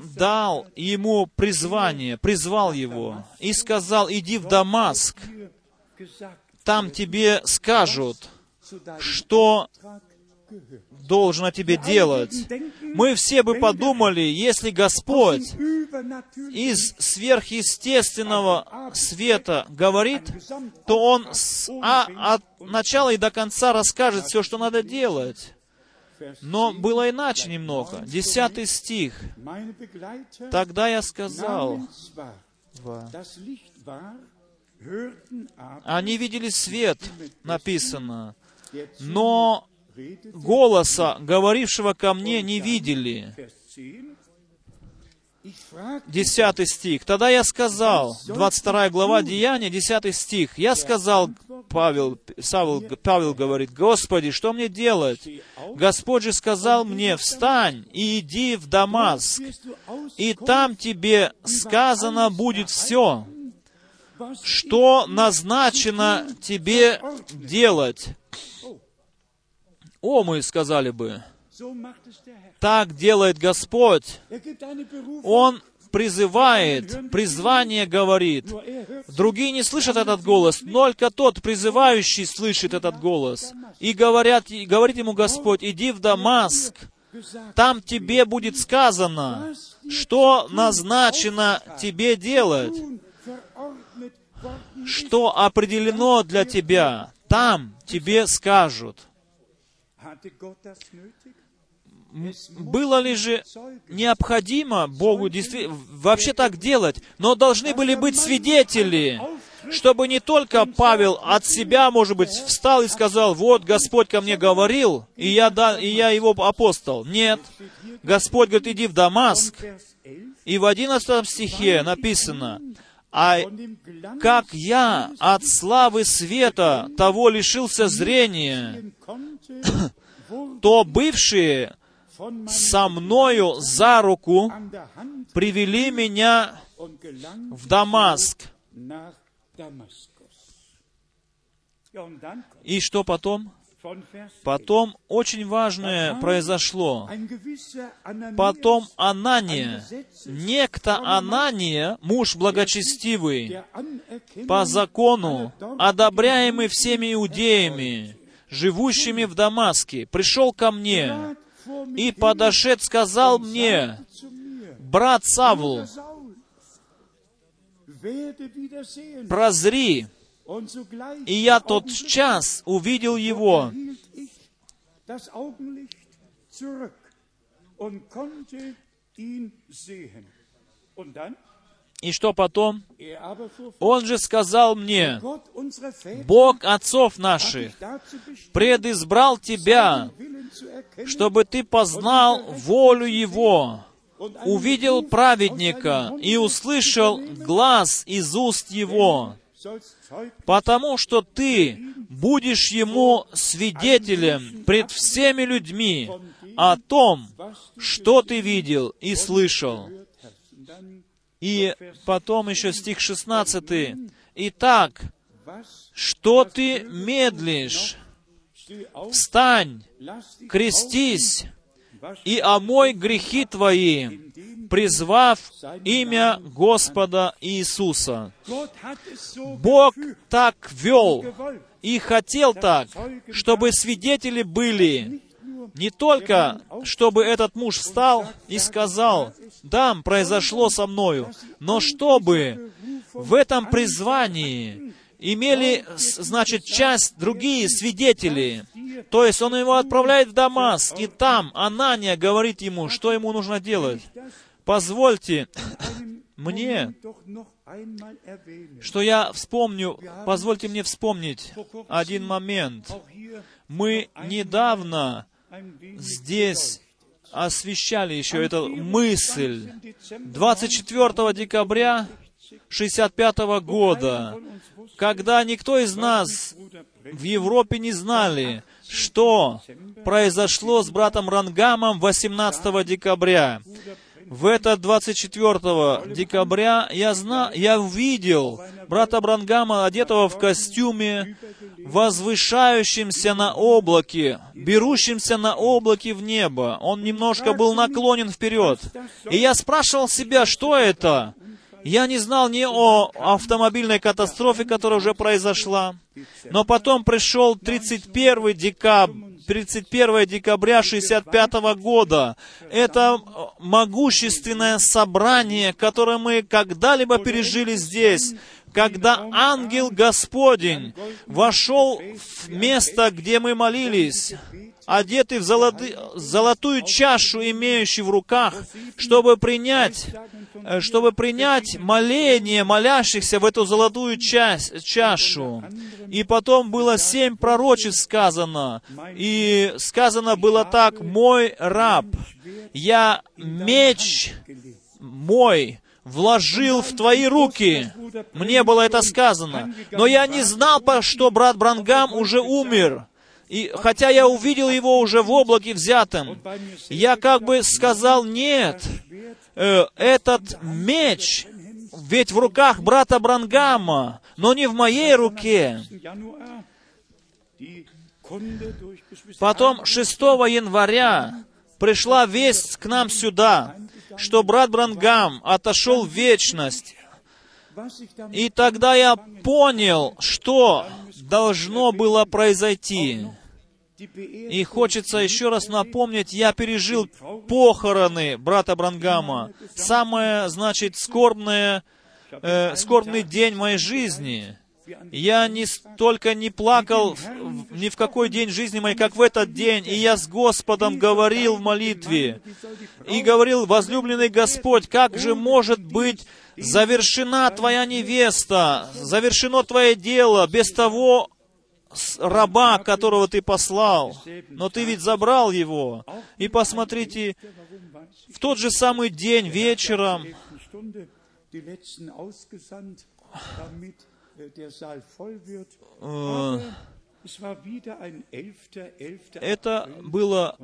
дал ему призвание, призвал его и сказал: «Иди в Дамаск, там тебе скажут, что должно тебе делать». Мы все бы подумали, если Господь из сверхъестественного света говорит, то Он от начала и до конца расскажет все, что надо делать. Но было иначе немного. 10 стих. «Тогда я сказал...» Они видели свет, написано, но голоса, говорившего ко мне, не видели. 10 стих. Тогда я сказал, 22 глава Деяния, 10 стих. Я сказал, Павел говорит: «Господи, что мне делать?» Господь же сказал мне: «Встань и иди в Дамаск, и там тебе сказано будет все, что назначено тебе делать». «О», мы сказали бы, так делает Господь. Он призывает, призвание говорит. Другие не слышат этот голос, только тот призывающий слышит этот голос. И говорит ему Господь: «Иди в Дамаск, там тебе будет сказано, что назначено тебе делать, что определено для тебя, там тебе скажут». Было ли же необходимо Богу вообще так делать? Но должны были быть свидетели, чтобы не только Павел от себя, может быть, встал и сказал: «Вот, Господь ко мне говорил, и я его апостол». Нет. Господь говорит: «Иди в Дамаск». И в 11 стихе написано: «А как я от славы света того лишился зрения, то бывшие со мною за руку привели меня в Дамаск». И что потом? Потом очень важное произошло. Потом Анания, некто Анания, муж благочестивый, по закону, одобряемый всеми иудеями, живущими в Дамаске, пришел ко мне и, подошед, сказал мне: «Брат Савл, прозри». И я тотчас увидел его И что потом? Он же сказал мне: «Бог отцов наших предизбрал тебя, чтобы ты познал волю Его, увидел праведника и услышал глас из уст Его, потому что ты будешь Ему свидетелем пред всеми людьми о том, что ты видел и слышал». И потом еще стих 16. «Итак, что ты медлишь? Встань, крестись и омой грехи твои, призвав имя Господа Иисуса». Бог так вел и хотел так, чтобы свидетели были. Не только, чтобы этот муж встал и сказал: «Да, произошло со мною», но чтобы в этом призвании имели, значит, часть другие свидетели. То есть он его отправляет в Дамаск, и там Анания говорит ему, что ему нужно делать. «Позвольте мне, что я вспомню, позвольте мне вспомнить один момент. Мы недавно здесь освещали еще эту мысль. 24 декабря 1965 года, когда никто из нас в Европе не знали, что произошло с братом Рангамом 18 декабря. В это 24 декабря я увидел брата Рангама, одетого в костюме, возвышающимся на облаке, берущимся на облаке в небо. Он немножко был наклонен вперед. И я спрашивал себя, что это? Я не знал ни о автомобильной катастрофе, которая уже произошла. Но потом пришел 31 декабря 1965 года. Это могущественное собрание, которое мы когда-либо пережили здесь, когда ангел Господень вошел в место, где мы молились, одетый в золотую чашу, имеющий в руках, чтобы принять моление молящихся в эту золотую чашу. И потом было 7 пророчеств сказано, и сказано было так: «Мой раб, я меч мой вложил в твои руки». Мне было это сказано. Но я не знал, что брат Бранхам уже умер. И хотя я увидел его уже в облаке взятым, я как бы сказал: «Нет, этот меч ведь в руках брата Бранхама, но не в моей руке». Потом 6 января пришла весть к нам сюда, что брат Бранхам отошел в вечность. И тогда я понял, что должно было произойти. И хочется еще раз напомнить, я пережил похороны брата Бранхама. Самое, значит, скорбный день моей жизни. Я не плакал ни в какой день жизни моей, как в этот день. И я с Господом говорил в молитве. И говорил: «Возлюбленный Господь, как же может быть завершена Твоя невеста, завершено Твое дело без того раба, которого Ты послал? Но Ты ведь забрал его». И посмотрите, в тот же самый день вечером это было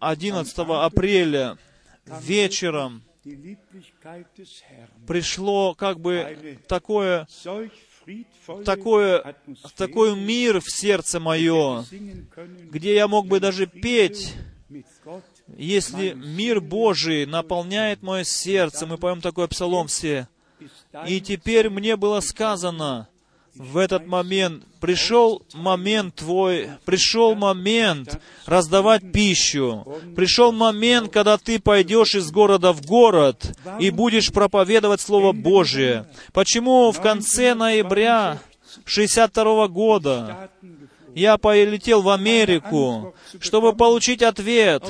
11 апреля вечером. Пришло как бы такой мир в сердце мое, где я мог бы даже петь. Если мир Божий наполняет мое сердце, мы поем такой псалом все. И теперь мне было сказано в этот момент: «Пришел момент твой, пришел момент раздавать пищу, пришел момент, когда ты пойдешь из города в город и будешь проповедовать Слово Божие». Почему в конце ноября 1962 года я полетел в Америку, чтобы получить ответ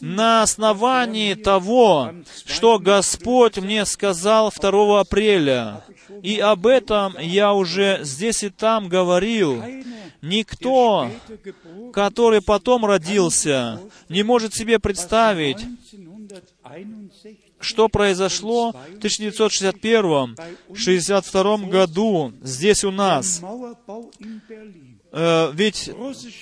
на основании того, что Господь мне сказал 2 апреля. И об этом я уже здесь и там говорил. Никто, который потом родился, не может себе представить, что произошло в 1961-1962 году здесь у нас. Ведь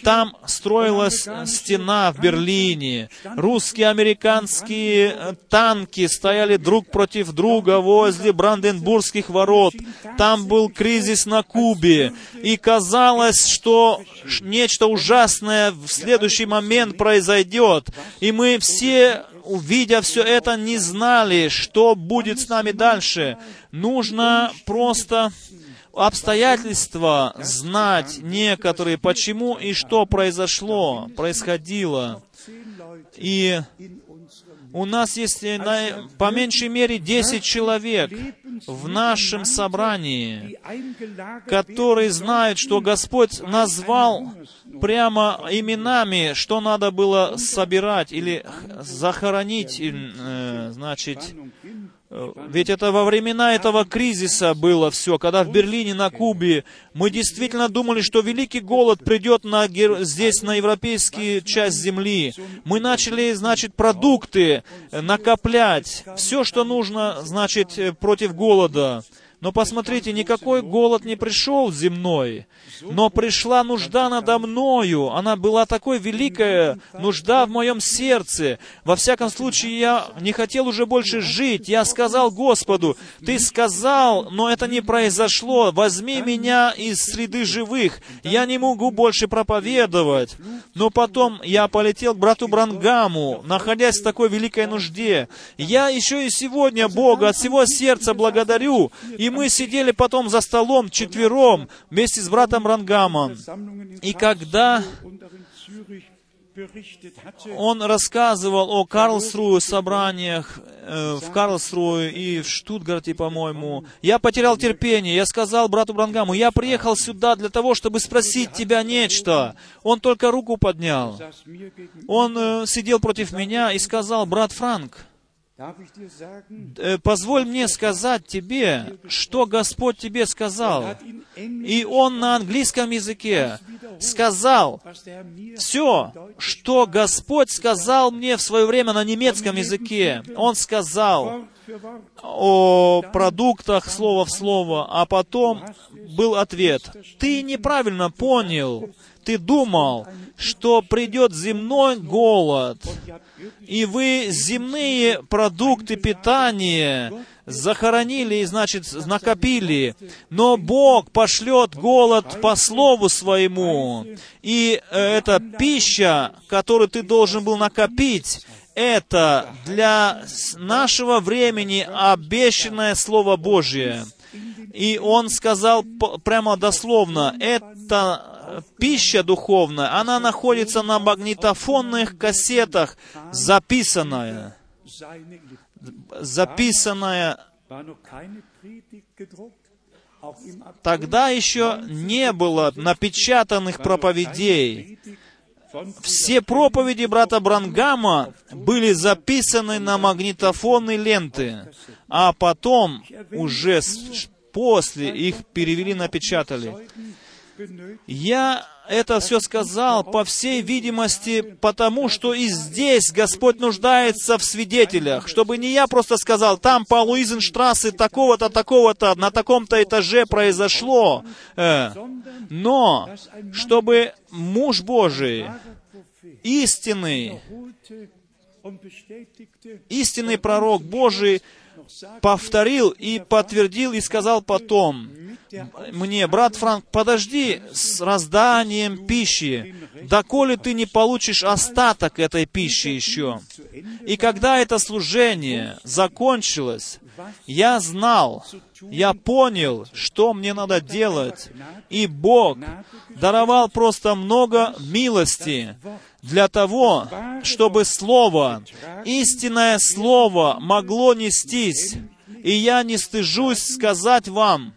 там строилась стена в Берлине. Русские, американские танки стояли друг против друга возле Бранденбургских ворот. Там был кризис на Кубе. И казалось, что нечто ужасное в следующий момент произойдет. И мы все, увидя все это, не знали, что будет с нами дальше. Нужно просто обстоятельства знать некоторые, почему и что произошло, происходило. И у нас есть по меньшей мере 10 человек в нашем собрании, которые знают, что Господь назвал прямо именами, что надо было собирать или захоронить, значит. Ведь это во времена этого кризиса было все, когда в Берлине, на Кубе, мы действительно думали, что великий голод придет здесь, на европейскую часть земли. Мы начали, значит, продукты накоплять, все, что нужно, значит, против голода. Но посмотрите, никакой голод не пришел земной, но пришла нужда надо мною. Она была такой великая нужда в моем сердце. Во всяком случае, я не хотел уже больше жить. Я сказал Господу: «Ты сказал, но это не произошло. Возьми меня из среды живых. Я не могу больше проповедовать». Но потом я полетел к брату Бранхаму, находясь в такой великой нужде. Я еще и сегодня Бога от всего сердца благодарю. И мы сидели потом за столом четвером вместе с братом Бранхамом. И когда он рассказывал о Карлсруе, собраниях в Карлсруе и в Штутгарте, по-моему, я потерял терпение. Я сказал брату Бранхаму: «Я приехал сюда для того, чтобы спросить тебя нечто». Он только руку поднял. Он сидел против меня и сказал: «Брат Франк, позволь мне сказать тебе, что Господь тебе сказал». И он на английском языке сказал все, что Господь сказал мне в свое время на немецком языке. Он сказал о продуктах слово в слово, а потом был ответ: «Ты неправильно понял. Ты думал, что придет земной голод, и вы земные продукты питания захоронили и, значит, накопили. Но Бог пошлет голод по слову своему, и эта пища, которую ты должен был накопить, это для нашего времени обещанное Слово Божие». И он сказал прямо дословно: «Это пища духовная, она находится на магнитофонных кассетах, записанная». Тогда еще не было напечатанных проповедей. Все проповеди брата Бранхама были записаны на магнитофонные ленты, а потом, уже после, их перевели, напечатали. Я это все сказал, по всей видимости, потому что и здесь Господь нуждается в свидетелях. Чтобы не я просто сказал: там по Луизенштрассе такого-то, такого-то, на таком-то этаже произошло. Но чтобы муж Божий, истинный пророк Божий, повторил и подтвердил, и сказал потом мне: «Брат Франк, подожди с разданием пищи, доколе ты не получишь остаток этой пищи еще». И когда это служение закончилось, я знал, я понял, что мне надо делать, и Бог даровал просто много милости для того, чтобы Слово, истинное Слово, могло нестись. И я не стыжусь сказать вам,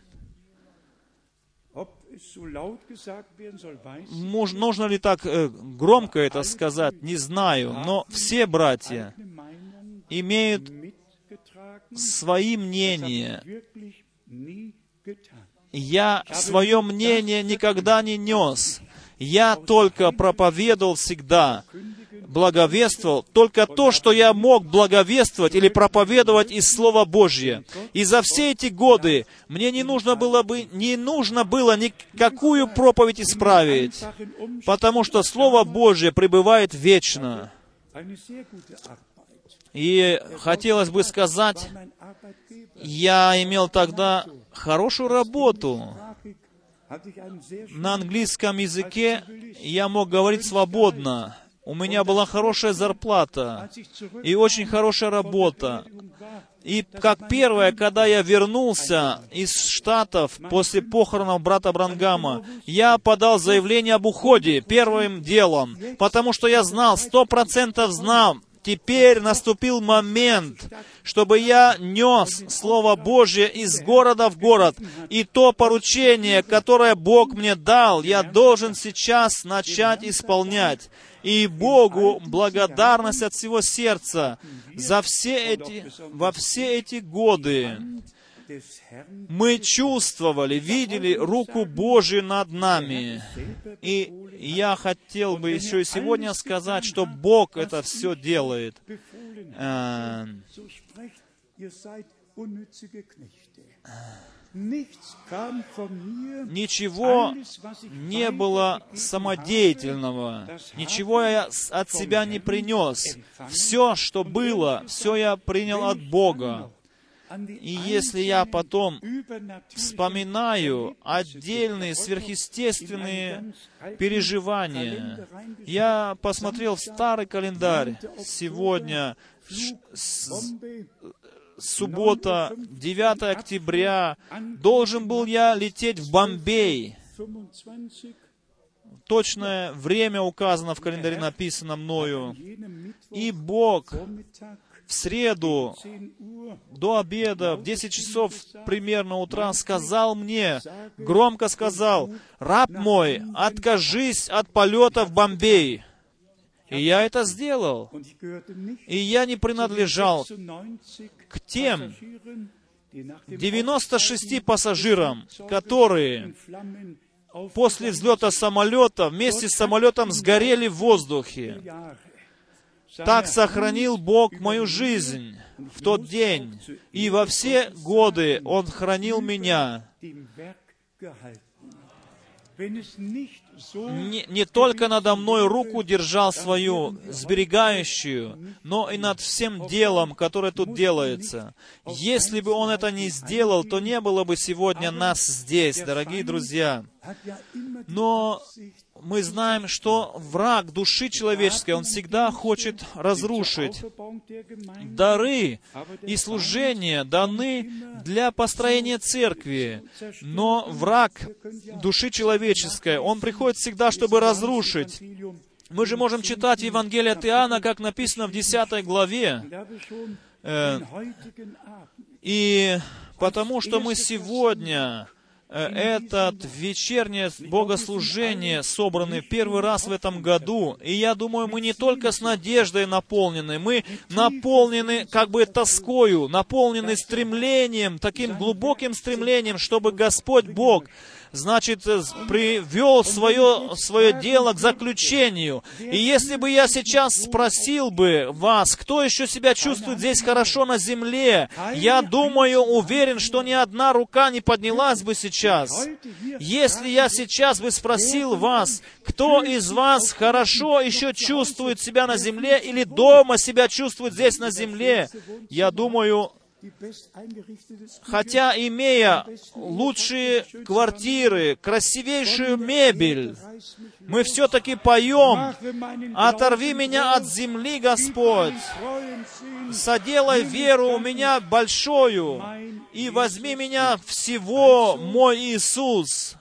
Нужно ли так громко это сказать, не знаю, но все братья имеют свои мнения. Я свое мнение никогда не нес. Я только проповедовал всегда, благовествовал только то, что я мог благовествовать или проповедовать из Слова Божьего. И за все эти годы мне не нужно было никакую проповедь исправить, потому что Слово Божье пребывает вечно. И хотелось бы сказать, я имел тогда хорошую работу. На английском языке я мог говорить свободно. У меня была хорошая зарплата и очень хорошая работа. И как первое, когда я вернулся из Штатов после похорон брата Бранхама, я подал заявление об уходе первым делом, потому что я знал, 100% знал, теперь наступил момент, чтобы я нес Слово Божье из города в город. И то поручение, которое Бог мне дал, я должен сейчас начать исполнять. И Богу благодарность от всего сердца за во все эти годы. Мы чувствовали, видели руку Божию над нами. И я хотел бы еще и сегодня сказать, что Бог это все делает. Ничего не было самодеятельного, ничего я от себя не принес. Все, что было, все я принял от Бога. И если я потом вспоминаю отдельные сверхъестественные переживания, я посмотрел в старый календарь, сегодня суббота, 9 октября, должен был я лететь в Бомбей. Точное время указано в календаре, написано мною. И Бог в среду до обеда, в 10 часов примерно утра, сказал мне, громко сказал: «Раб мой, откажись от полета в Бомбей». И я это сделал. И я не принадлежал к тем 96 пассажирам, которые после взлета самолета вместе с самолетом сгорели в воздухе. Так сохранил Бог мою жизнь в тот день, и во все годы Он хранил меня. Не только надо мной руку держал свою, сберегающую, но и над всем делом, которое тут делается. Если бы Он это не сделал, то не было бы сегодня нас здесь, дорогие друзья. Но мы знаем, что враг души человеческой, он всегда хочет разрушить. Дары и служения даны для построения церкви, но враг души человеческой, он приходит всегда, чтобы разрушить. Мы же можем читать Евангелие от Иоанна, как написано в 10 главе. И потому что мы сегодня этот вечернее богослужение собраны первый раз в этом году. И я думаю, мы не только с надеждой наполнены, мы наполнены как бы тоскою, наполнены стремлением, таким глубоким стремлением, чтобы Господь Бог, значит, привел свое дело к заключению. И если бы я сейчас спросил бы вас, кто еще себя чувствует здесь хорошо на земле, я думаю, уверен, что ни одна рука не поднялась бы сейчас. Если я сейчас бы спросил вас, кто из вас хорошо еще чувствует себя на земле или дома себя чувствует здесь на земле, я думаю, хотя, имея лучшие квартиры, красивейшую мебель, мы все-таки поем: «Оторви меня от земли, Господь, соделай веру у меня большую, и возьми меня всего, мой Иисус».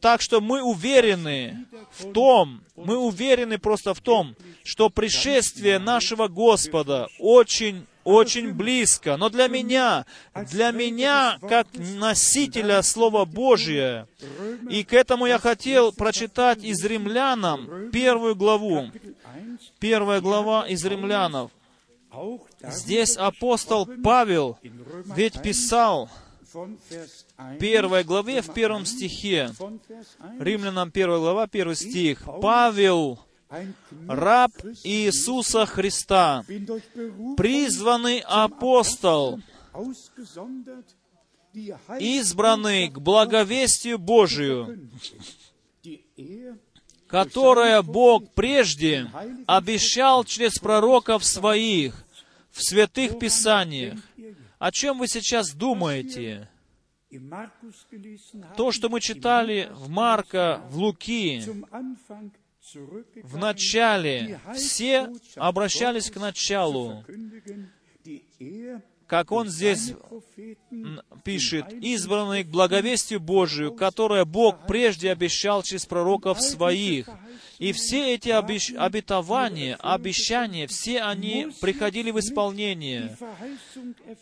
Так что мы уверены в том, мы уверены просто в том, что пришествие нашего Господа очень очень близко. Но для меня, как носителя Слова Божия, и к этому я хотел прочитать из Римлянам 1 главу. 1 глава из Римлянов. Здесь апостол Павел ведь писал в 1 главе, в 1 стихе. Римлянам 1 глава, 1 стих. «Павел, раб Иисуса Христа, призванный апостол, избранный к благовестию Божию, которое Бог прежде обещал через пророков Своих в Святых Писаниях». О чем вы сейчас думаете? То, что мы читали в Марка, в Луки, в начале, все обращались к началу. Как он здесь пишет, избранный к благовестию Божию, которое Бог прежде обещал через пророков Своих. И все эти обетования, обещания, все они приходили в исполнение.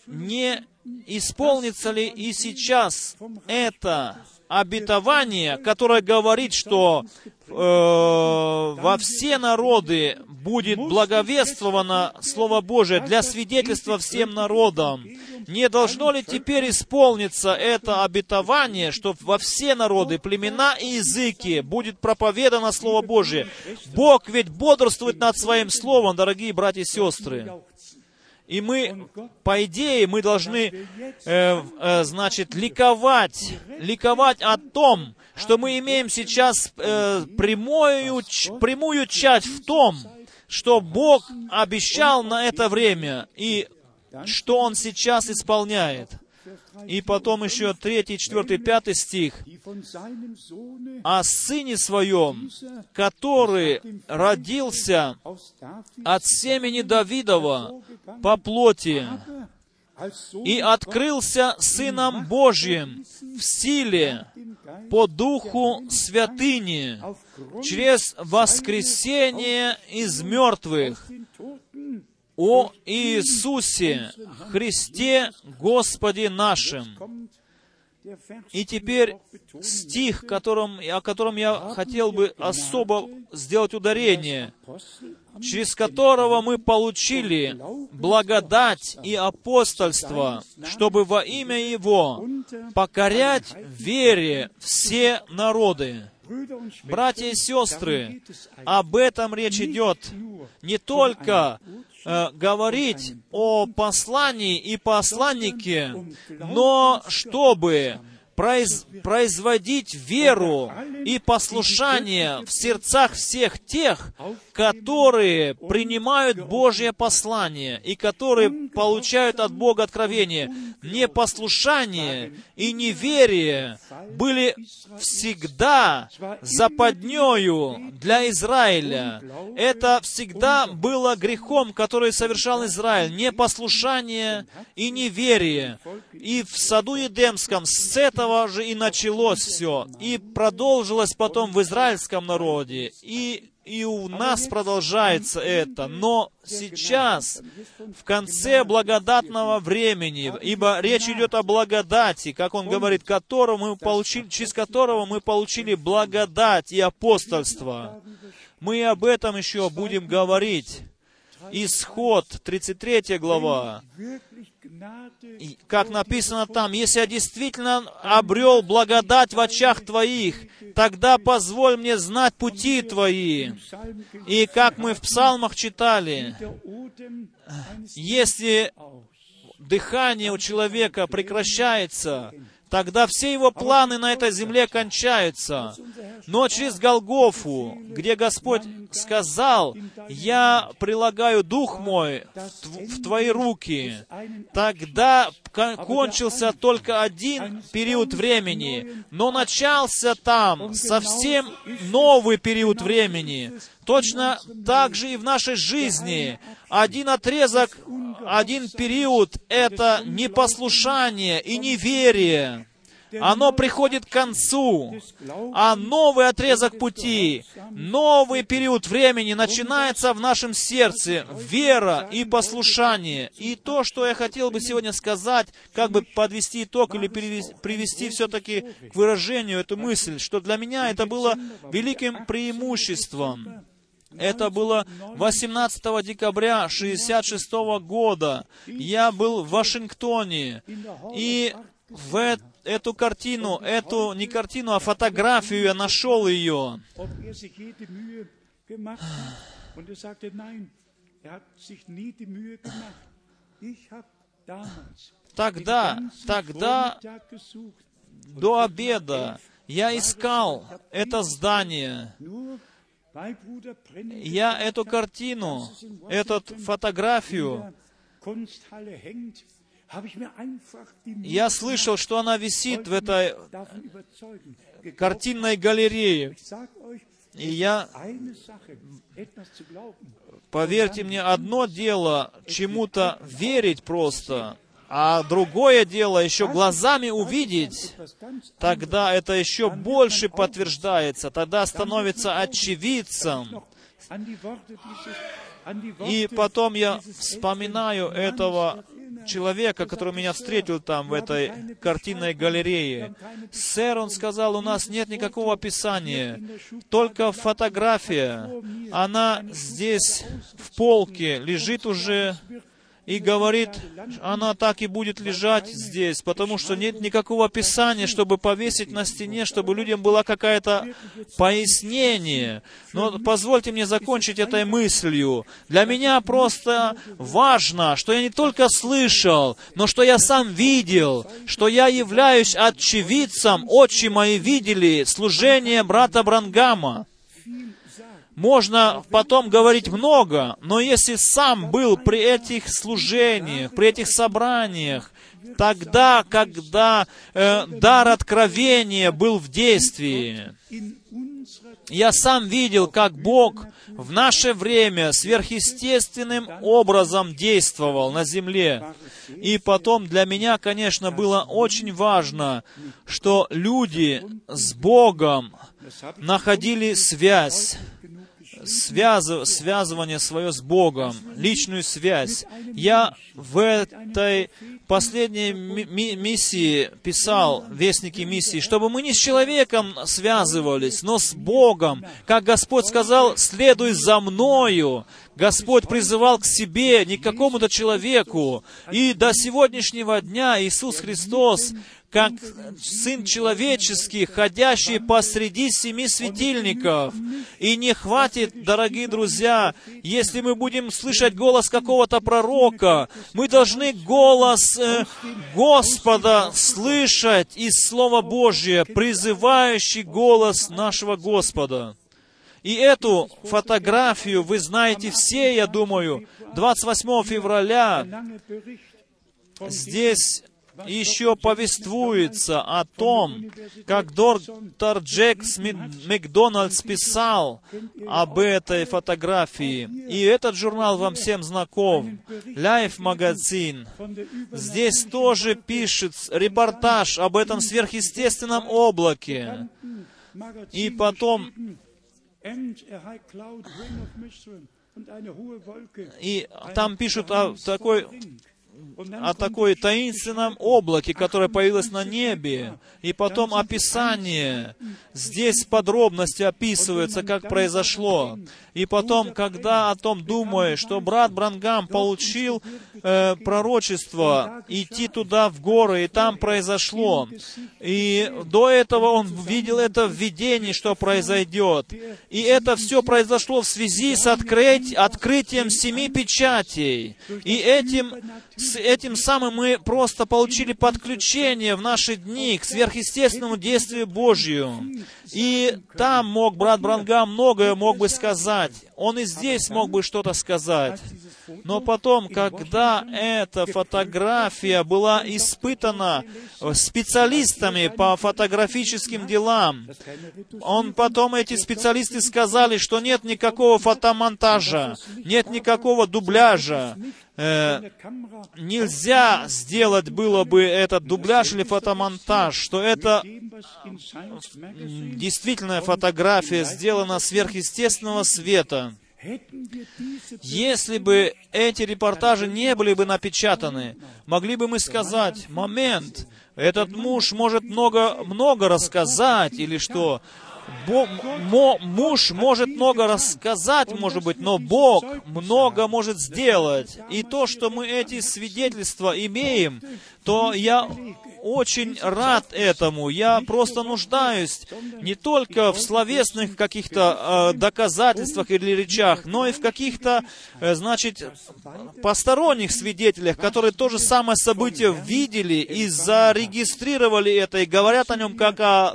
Не исполнится ли и сейчас это обетование, которое говорит, что во все народы будет благовествовано Слово Божие для свидетельства всем народам. Не должно ли теперь исполниться это обетование, что во все народы, племена и языки будет проповедано Слово Божие? Бог ведь бодрствует над Своим Словом, дорогие братья и сестры. И мы, по идее, мы должны, значит, ликовать о том, что мы имеем сейчас прямую часть в том, что Бог обещал на это время, и что Он сейчас исполняет. И потом еще 3, 4, 5 стих. «О Сыне Своем, который родился от семени Давидова по плоти, и открылся Сыном Божьим в силе по Духу святыни через воскресение из мертвых, о Иисусе Христе Господе нашим». И теперь стих, о котором я хотел бы особо сделать ударение, через которого мы получили благодать и апостольство, чтобы во имя Его покорять вере все народы. Братья и сестры, об этом речь идет. Не только говорить о послании и посланнике, но чтобы производить веру и послушание в сердцах всех тех, которые принимают Божье послание и которые получают от Бога откровение. Непослушание и неверие были всегда западнёю для Израиля. Это всегда было грехом, который совершал Израиль. Непослушание и неверие. И в саду Едемском с этого же и началось все. И продолжилось потом в израильском народе. И у нас продолжается это. Но сейчас, в конце благодатного времени, ибо речь идет о благодати, как он говорит, через которого мы получили благодать и апостольство. Мы об этом еще будем говорить. Исход, 33 глава. Как написано там, «Если я действительно обрел благодать в очах Твоих, тогда позволь мне знать пути Твои». И как мы в псалмах читали, «Если дыхание у человека прекращается, тогда все его планы на этой земле кончаются». Но через Голгофу, где Господь сказал, «Я прилагаю Дух мой в Твои руки», тогда кончился только один период времени, но начался там совсем новый период времени. Точно так же и в нашей жизни. Один отрезок, один период — это непослушание и неверие. Оно приходит к концу, а новый отрезок пути, новый период времени начинается в нашем сердце. Вера и послушание. И то, что я хотел бы сегодня сказать, как бы подвести итог или привести все-таки к выражению эту мысль, что для меня это было великим преимуществом. Это было 18 декабря 1966 года. Я был в Вашингтоне, и в эту картину, не картину, а фотографию, я нашел ее. Тогда, до обеда, я искал это здание. Я эту картину, эту фотографию, я слышал, что она висит в этой картинной галерее. И я, поверьте мне, одно дело чему-то верить просто, а другое дело еще глазами увидеть, тогда это еще больше подтверждается, тогда становится очевидцем. И потом я вспоминаю этого человека, который меня встретил там, в этой картинной галерее. «Сэр», он сказал, — «у нас нет никакого описания, только фотография. Она здесь в полке лежит уже». И говорит, она так и будет лежать здесь, потому что нет никакого описания, чтобы повесить на стене, чтобы людям было какое-то пояснение. Но позвольте мне закончить этой мыслью. Для меня просто важно, что я не только слышал, но что я сам видел, что я являюсь очевидцем. Очи мои видели служение брата Бранхама. Можно потом говорить много, но если сам был при этих служениях, при этих собраниях, тогда, когда дар откровения был в действии, я сам видел, как Бог в наше время сверхъестественным образом действовал на земле. И потом для меня, конечно, было очень важно, что люди с Богом находили связь. Связывание свое с Богом, личную связь. Я в этой последней миссии писал, вестники миссии, чтобы мы не с человеком связывались, но с Богом. Как Господь сказал, «Следуй за Мною». Господь призывал к себе, не к какому-то человеку. И до сегодняшнего дня Иисус Христос, как Сын Человеческий, ходящий посреди 7 светильников. И не хватит, дорогие друзья, если мы будем слышать голос какого-то пророка, мы должны голос Господа слышать из Слова Божия, призывающий голос нашего Господа. И эту фотографию вы знаете все, я думаю. 28 февраля здесь еще повествуется о том, как доктор Джекс Макдональдс писал об этой фотографии. И этот журнал вам всем знаком, Life Magazine. Здесь тоже пишет репортаж об этом сверхъестественном облаке. И потом... И там пишут о такой таинственном облаке, которое появилось на небе. И потом описание. Здесь подробности описываются, как произошло. И потом, когда о том думаешь, что брат Бранхам получил пророчество идти туда, в горы, и там произошло. И до этого он видел это в видении, что произойдет. И это все произошло в связи с открытием 7 печатей. И этим самым мы просто получили подключение в наши дни к сверхъестественному действию Божию. И там мог брат Бранхам многое мог бы сказать. Он и здесь мог бы что-то сказать. Но потом, когда эта фотография была испытана специалистами по фотографическим делам, потом эти специалисты сказали, что нет никакого фотомонтажа, нет никакого дубляжа, нельзя сделать было бы этот дубляж или фотомонтаж, что это действительно фотография сделана сверхъестественного света. Если бы эти репортажи не были бы напечатаны, могли бы мы сказать: момент, этот муж может много рассказать, или что? Муж может много рассказать, может быть, но Бог много может сделать. И то, что мы эти свидетельства имеем, то я очень рад этому. Я просто нуждаюсь не только в словесных каких-то доказательствах или речах, но и в каких-то, значит, посторонних свидетелях, которые то же самое событие видели и зарегистрировали это, и говорят о нем как о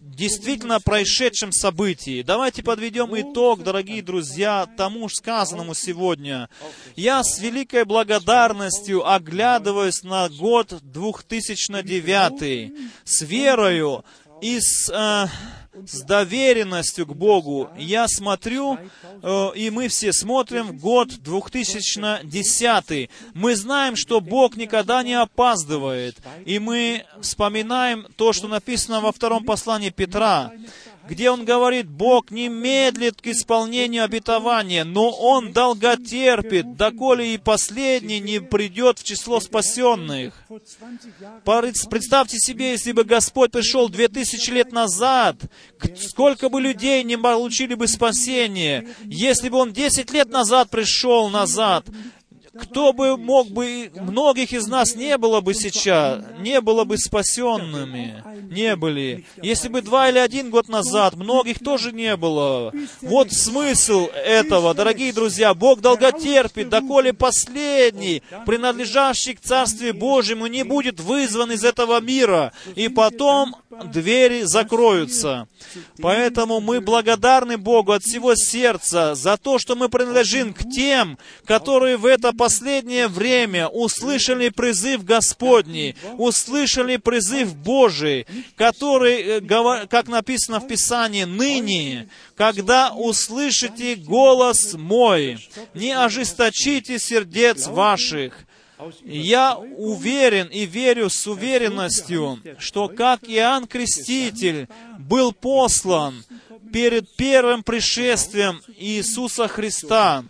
действительно происшедшем событии. Давайте подведем итог, дорогие друзья, тому сказанному сегодня. Я с великой благодарностью оглядываюсь на год 2009, с верою и с доверенностью к Богу. Я смотрю, и мы все смотрим, год 2010. Мы знаем, что Бог никогда не опаздывает. И мы вспоминаем то, что написано во втором послании Петра, где он говорит: «Бог не медлит к исполнению обетования, но Он долготерпит, доколе и последний не придет в число спасенных». Представьте себе, если бы Господь пришел 2000 лет назад, сколько бы людей не получили бы спасение. Если бы Он 10 лет назад пришел назад, кто бы мог бы, многих из нас не было бы сейчас, не было бы спасенными, не были. Если бы 2 или 1 год назад, многих тоже не было. Вот смысл этого, дорогие друзья. Бог долготерпит, доколе последний, принадлежащий к Царствию Божьему, не будет вызван из этого мира, и потом двери закроются. Поэтому мы благодарны Богу от всего сердца за то, что мы принадлежим к тем, которые в это последнее время услышали призыв Господний, услышали призыв Божий, который, как написано в Писании: «Ныне, когда услышите голос Мой, не ожесточите сердец ваших». Я уверен и верю с уверенностью, что как Иоанн Креститель был послан перед первым пришествием Иисуса Христа,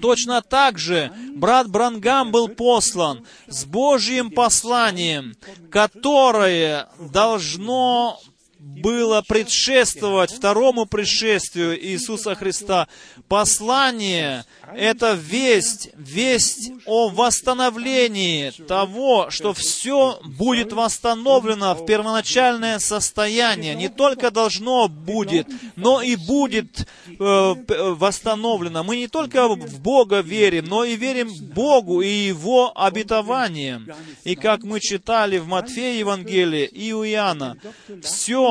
точно так же брат Бранхам был послан с Божьим посланием, которое должно было предшествовать второму пришествию Иисуса Христа. Послание — это весть о восстановлении того, что все будет восстановлено в первоначальное состояние. Не только должно будет, но и будет восстановлено. Мы не только в Бога верим, но и верим Богу и Его обетованиям. И как мы читали в Матфея Евангелии и у Иоанна, все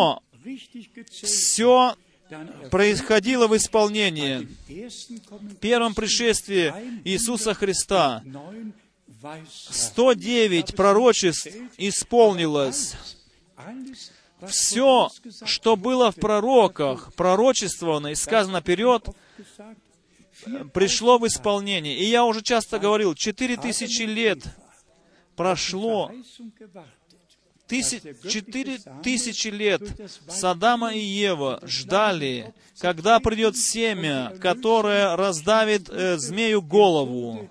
происходило в исполнении. В первом пришествии Иисуса Христа 109 пророчеств исполнилось. Все, что было в пророках, пророчествовано и сказано вперед, пришло в исполнение. И я уже часто говорил, 4000 лет прошло, 4000 лет Содома и Ева ждали, когда придет семя, которое раздавит змею голову.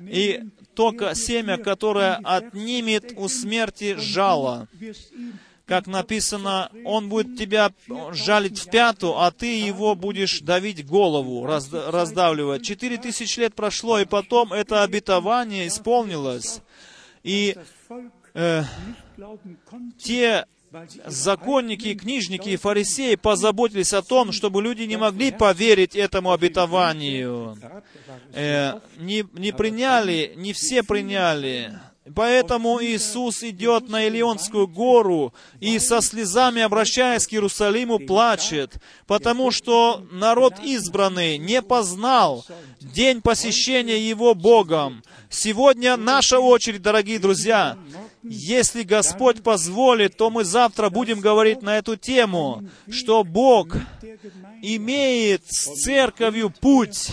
И только семя, которое отнимет у смерти жало. Как написано, он будет тебя жалить в пяту, а ты его будешь давить голову, раздавливать. 4000 лет прошло, и потом это обетование исполнилось. И те законники, книжники и фарисеи позаботились о том, чтобы люди не могли поверить этому обетованию. Не все приняли. Поэтому Иисус идет на Илионскую гору и со слезами, обращаясь к Иерусалиму, плачет, потому что народ избранный не познал день посещения Его Богом. Сегодня наша очередь, дорогие друзья. Если Господь позволит, то мы завтра будем говорить на эту тему, что Бог имеет с церковью путь,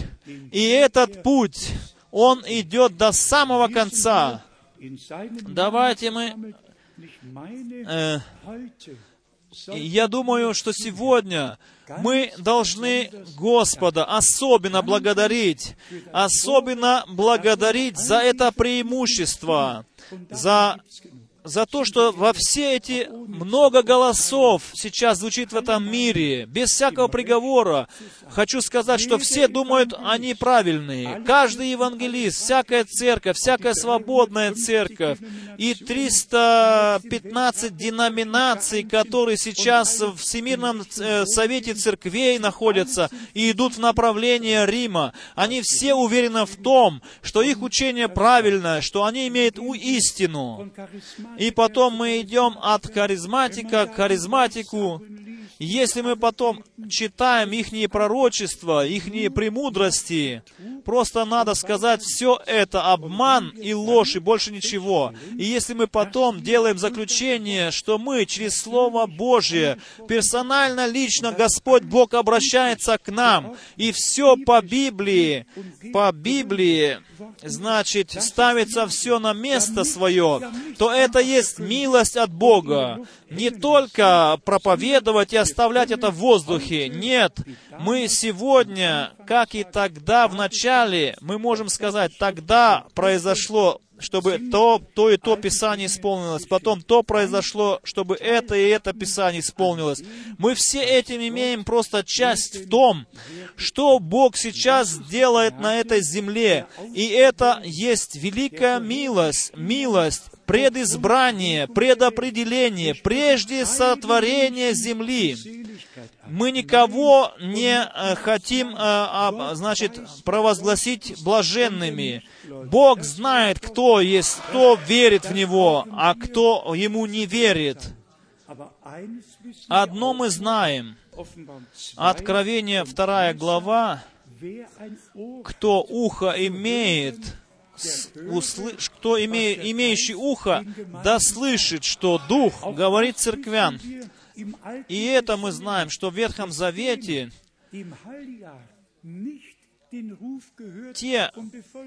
и этот путь Он идет до самого конца. Давайте мы... Я думаю, что сегодня мы должны Господа особенно благодарить за это преимущество, за то, что во все эти много голосов сейчас звучит в этом мире, без всякого приговора. Хочу сказать, что все думают, они правильные. Каждый евангелист, всякая церковь, всякая свободная церковь и 315 деноминаций, которые сейчас в Всемирном Совете Церквей находятся и идут в направлении Рима, они все уверены в том, что их учение правильное, что они имеют истину. И потом мы идем от харизматика к харизматику. Если мы потом читаем ихние пророчества, ихние премудрости, просто надо сказать, все это обман и ложь, и больше ничего. И если мы потом делаем заключение, что мы через Слово Божие, персонально, лично Господь Бог обращается к нам, и все по Библии, значит, ставится все на место свое, то это есть милость от Бога. Не только проповедовать и оставлять это в воздухе. Нет, мы сегодня, как и тогда в начале, мы можем сказать, тогда произошло, чтобы то и то Писание исполнилось, потом то произошло, чтобы это и это Писание исполнилось. Мы все этим имеем просто часть в том, что Бог сейчас делает на этой земле. И это есть великая милость, предизбрание, предопределение, прежде сотворения земли. Мы никого не хотим, значит, провозгласить блаженными. Бог знает, кто есть, кто верит в Него, а кто Ему не верит. Одно мы знаем. Откровение 2 глава. Кто ухо имеет, имеющий ухо, да слышит, что Дух говорит церквям. И это мы знаем, что в Ветхом Завете те,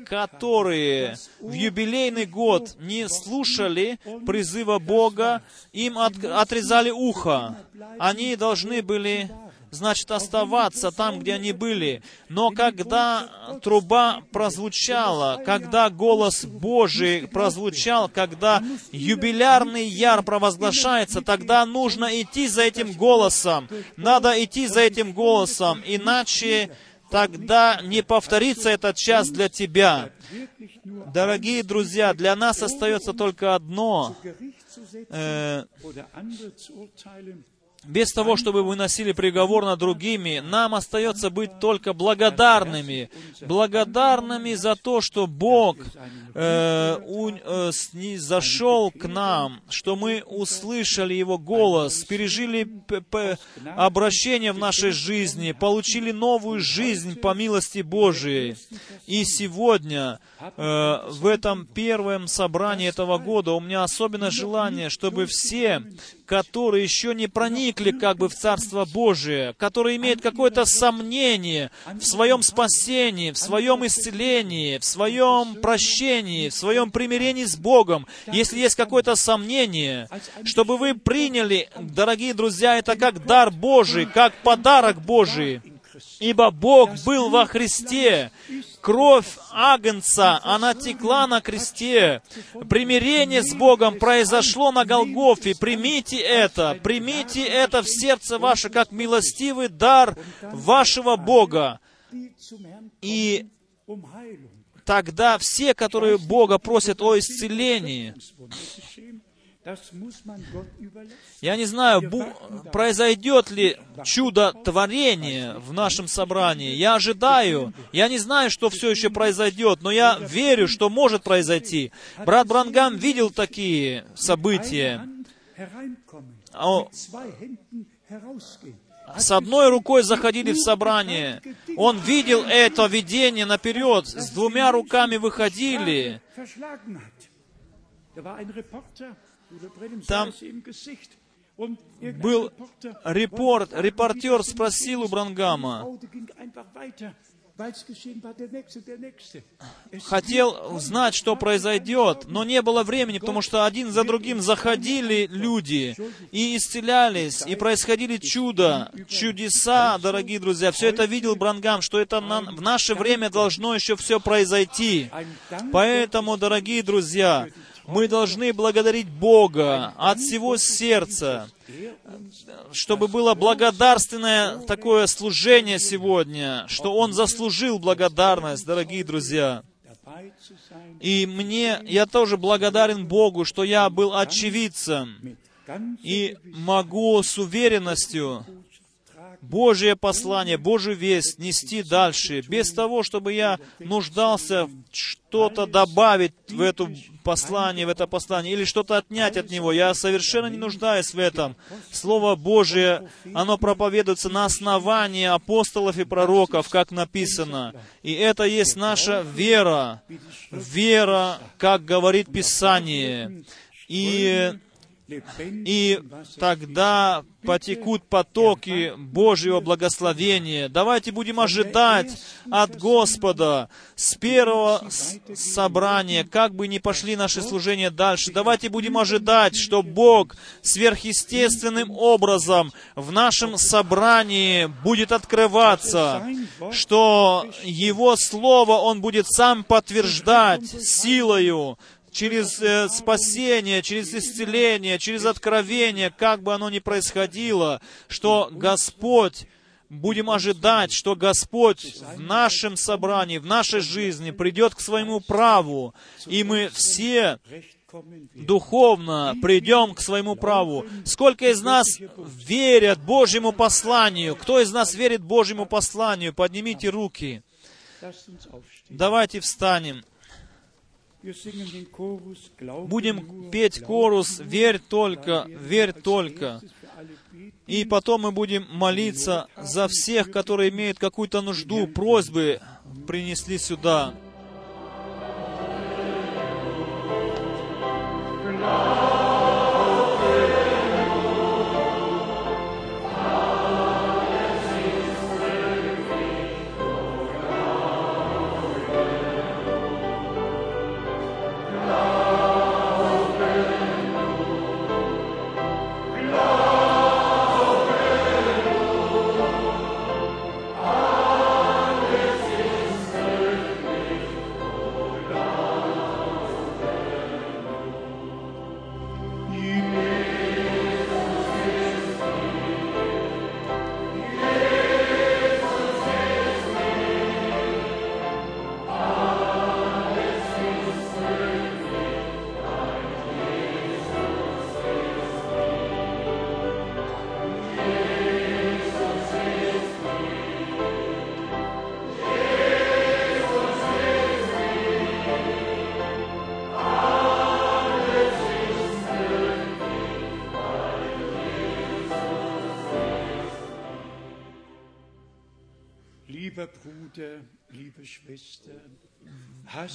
которые в юбилейный год не слушали призыва Бога, им отрезали ухо. Они должны были, значит, оставаться там, где они были. Но когда труба прозвучала, когда голос Божий прозвучал, когда юбилярный яр провозглашается, тогда нужно идти за этим голосом. Надо идти за этим голосом, иначе тогда не повторится этот час для тебя. Дорогие друзья, для нас остается только одно. Без того, чтобы выносили приговор над другими, нам остается быть только благодарными. Благодарными за то, что Бог зашел к нам, что мы услышали Его голос, пережили обращение в нашей жизни, получили новую жизнь по милости Божией. И сегодня, в этом первом собрании этого года, у меня особенное желание, чтобы все, которые еще не проникли как бы в Царство Божие, которые имеют какое-то сомнение в своем спасении, в своем исцелении, в своем прощении, в своем примирении с Богом, если есть какое-то сомнение, чтобы вы приняли, дорогие друзья, это как дар Божий, как подарок Божий. Ибо Бог был во Христе, кровь Агнца, она текла на кресте, примирение с Богом произошло на Голгофе. Примите это в сердце ваше, как милостивый дар вашего Бога. И тогда все, которые Бога просят о исцелении, я не знаю, произойдет ли чудотворение в нашем собрании. Я ожидаю. Я не знаю, что все еще произойдет, но я верю, что может произойти. Брат Брангам видел такие события. С одной рукой заходили в собрание. Он видел это видение наперед. С двумя руками выходили. Там был репортер, спросил у Брангама, хотел узнать, что произойдет, но не было времени, потому что один за другим заходили люди и исцелялись, и происходили чудеса, дорогие друзья. Все это видел Бранхам, что это в наше время должно еще все произойти. Поэтому, дорогие друзья, мы должны благодарить Бога от всего сердца, чтобы было благодарственное такое служение сегодня, что Он заслужил благодарность, дорогие друзья. И я тоже благодарен Богу, что я был очевидцем и могу с уверенностью Божье послание, Божью весть нести дальше, без того, чтобы я нуждался что-то добавить в это послание, или что-то отнять от него. Я совершенно не нуждаюсь в этом. Слово Божие, оно проповедуется на основании апостолов и пророков, как написано. И это есть наша вера. Вера, как говорит Писание. И тогда потекут потоки Божьего благословения. Давайте будем ожидать от Господа с первого собрания, как бы ни пошли наши служения дальше. Давайте будем ожидать, что Бог сверхъестественным образом в нашем собрании будет открываться, что Его Слово Он будет сам подтверждать силою, через спасение, через исцеление, через откровение, как бы оно ни происходило, что Господь, будем ожидать, что Господь в нашем собрании, в нашей жизни придет к своему праву, и мы все духовно придем к своему праву. Сколько из нас верят Божьему посланию? Кто из нас верит Божьему посланию? Поднимите руки. Давайте встанем. Будем петь корус верь только». И потом мы будем молиться за всех, которые имеют какую-то нужду, просьбы принесли сюда.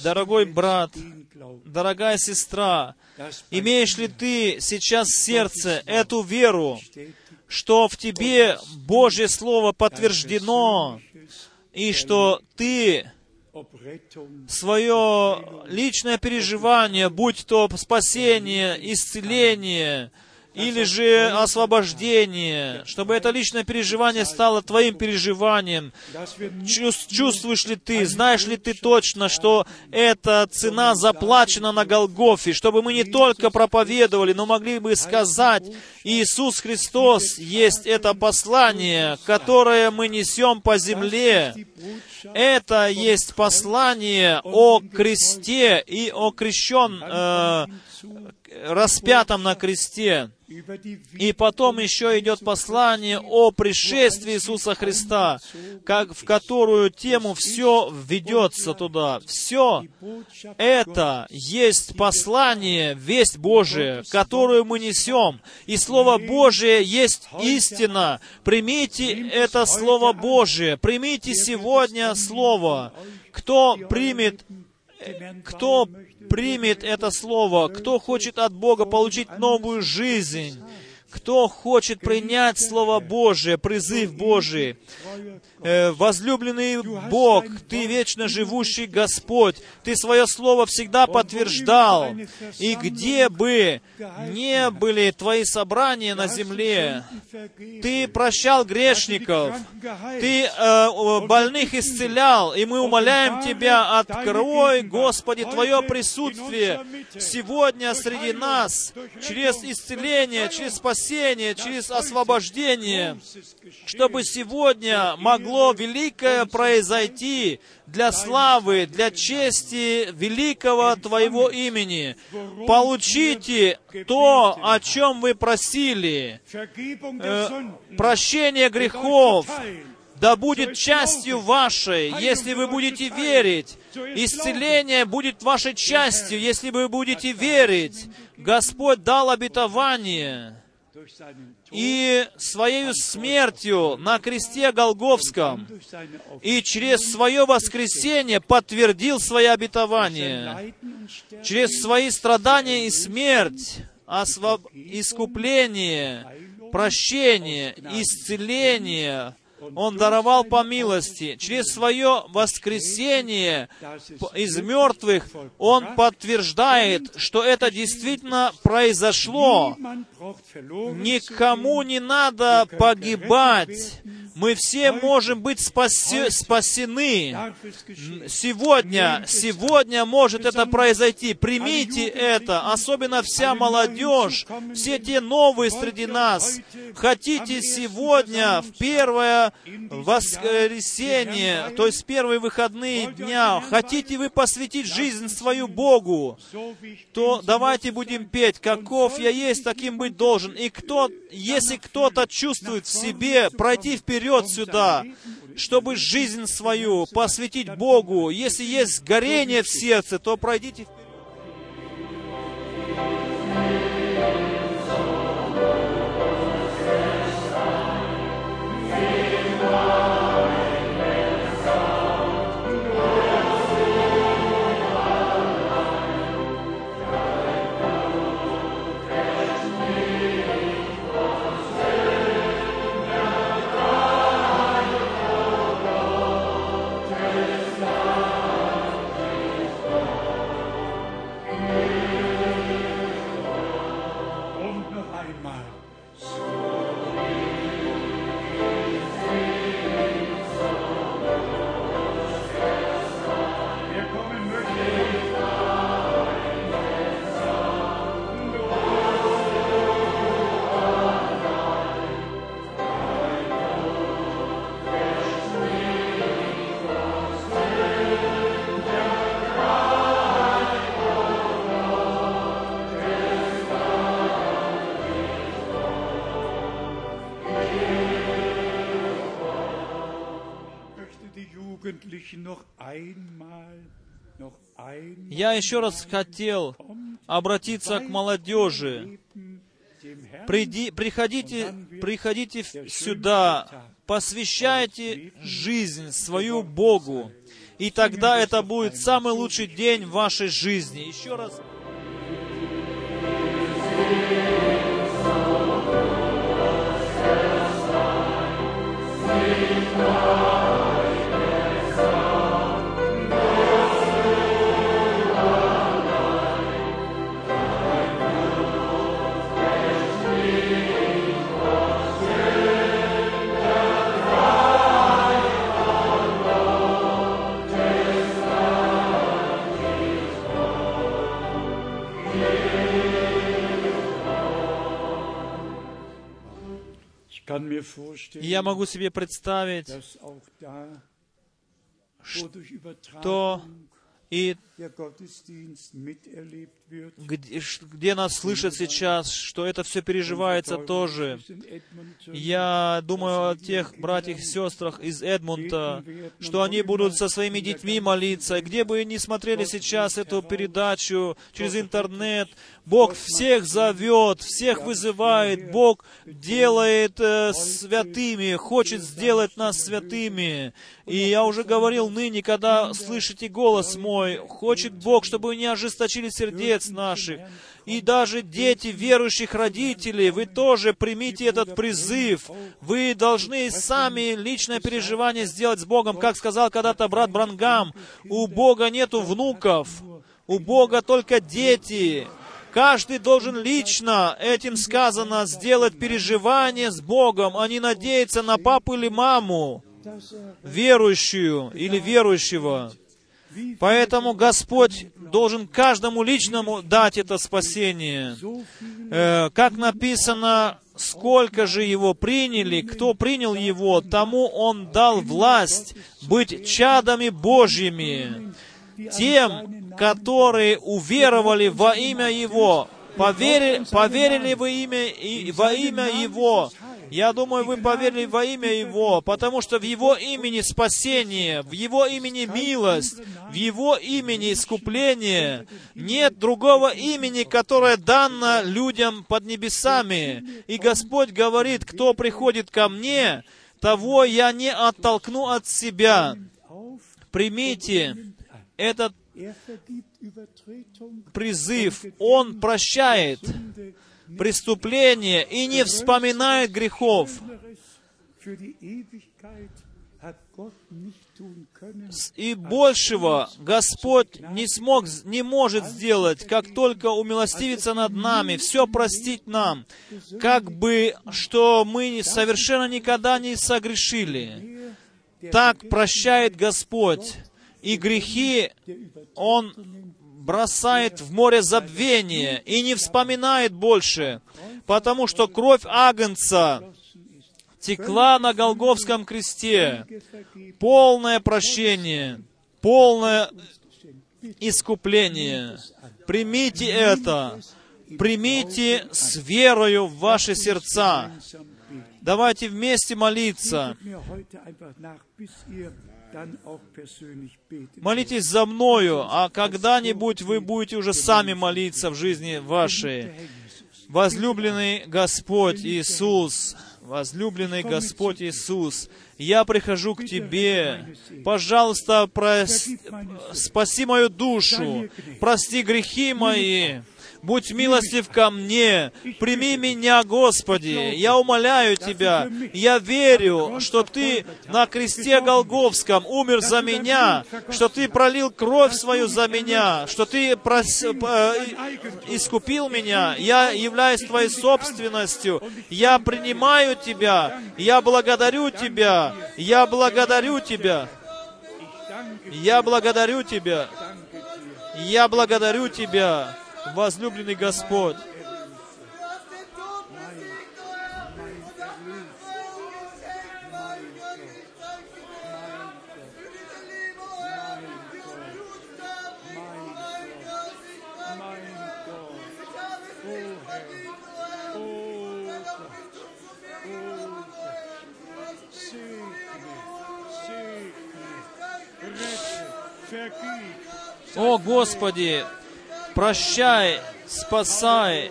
Дорогой брат, дорогая сестра, имеешь ли ты сейчас в сердце эту веру, что в тебе Божье Слово подтверждено, и что ты свое личное переживание, будь то спасение, исцеление, или же освобождение, чтобы это личное переживание стало твоим переживанием. Чувствуешь ли ты, знаешь ли ты точно, что эта цена заплачена на Голгофе, чтобы мы не только проповедовали, но могли бы сказать, Иисус Христос есть это послание, которое мы несем по земле. Это есть послание о кресте и о распятом на кресте. И потом еще идет послание о пришествии Иисуса Христа, в которую тему все ведется туда. Все это есть послание, весть Божия, которую мы несем. И Слово Божие есть истина. Примите это Слово Божие. Примите сегодня Слово. Кто примет это Слово, кто хочет от Бога получить новую жизнь, кто хочет принять Слово Божие, призыв Божий, возлюбленный Бог, Ты вечно живущий Господь, Ты свое слово всегда подтверждал. И где бы ни были Твои собрания на земле, Ты прощал грешников, Ты больных исцелял, и мы умоляем Тебя, открой, Господи, Твое присутствие сегодня среди нас, через исцеление, через спасение, через освобождение, чтобы сегодня могло великое произойти для славы, для чести великого Твоего имени. Получите то, о чем вы просили, прощение грехов, да будет частью вашей, если вы будете верить. Исцеление будет вашей частью, если вы будете верить. Господь дал обетование, и Своей смертью на кресте Голгофском и через Свое воскресение подтвердил Свои обетования. Через Свои страдания и смерть, искупление, прощение, исцеление Он даровал по милости. Через Свое воскресение из мертвых Он подтверждает, что это действительно произошло. Никому не надо погибать. Мы все можем быть спасены. Сегодня может это произойти. Примите это, особенно вся молодежь, все те новые среди нас. Хотите сегодня, в первое воскресенье, то есть первые выходные дня, хотите вы посвятить жизнь свою Богу, то давайте будем петь: «Каков я есть, таким быть должен». И если кто-то чувствует в себе, пройти вперед сюда, чтобы жизнь свою посвятить Богу. Если есть горение в сердце, то пройдите вперед. Я еще раз хотел обратиться к молодежи. Приходите сюда, посвящайте жизнь свою Богу, и тогда это будет самый лучший день в вашей жизни. Еще раз... Я могу себе представить, что и где нас слышат сейчас, что это все переживается тоже. Я думаю о тех братьях и сестрах из Эдмонта, что они будут со своими детьми молиться. И где бы ни смотрели сейчас эту передачу через интернет, Бог всех зовет, всех вызывает. Бог делает святыми, хочет сделать нас святыми. И я уже говорил ныне, когда слышите голос мой, мой, хочет Бог, чтобы не ожесточили сердец наших. И даже дети верующих родителей, вы тоже примите этот призыв. Вы должны сами личное переживание сделать с Богом. Как сказал когда-то брат Брангам, у Бога нету внуков, у Бога только дети. Каждый должен лично, этим сказано, сделать переживание с Богом, а не надеяться на папу или маму, верующую или верующего. Поэтому Господь должен каждому личному дать это спасение. Как написано, сколько же его приняли, кто принял его, тому он дал власть быть чадами Божьими. Тем, которые уверовали во имя Его, поверили во имя Его. Я думаю, вы поверили во имя Его, потому что в Его имени спасение, в Его имени милость, в Его имени искупление. Нет другого имени, которое дано людям под небесами. И Господь говорит, кто приходит ко Мне, того я не оттолкну от Себя. Примите этот призыв. Он прощает преступления и не вспоминает грехов. И большего Господь не может сделать, как только умилостивиться над нами, все простить нам, как бы, что мы совершенно никогда не согрешили. Так прощает Господь. И грехи Он бросает в море забвения и не вспоминает больше, потому что кровь Агнца текла на Голгофском кресте. Полное прощение, полное искупление. Примите это, примите с верою в ваши сердца. Давайте вместе молиться. Молитесь за мною, а когда-нибудь вы будете уже сами молиться в жизни вашей. Возлюбленный Господь Иисус, возлюбленный Господь Иисус, я прихожу к Тебе. Пожалуйста, спаси мою душу, прости грехи мои. Будь милостив ко мне, прими меня, Господи, я умоляю Тебя, я верю, что Ты на кресте Голгофском умер за меня, что Ты пролил кровь свою за меня, что Ты искупил меня, я являюсь Твоей собственностью, я принимаю Тебя, я благодарю Тебя, я благодарю Тебя, я благодарю Тебя, я благодарю Тебя. Возлюбленный Господь, о Господи, прощай, спасай,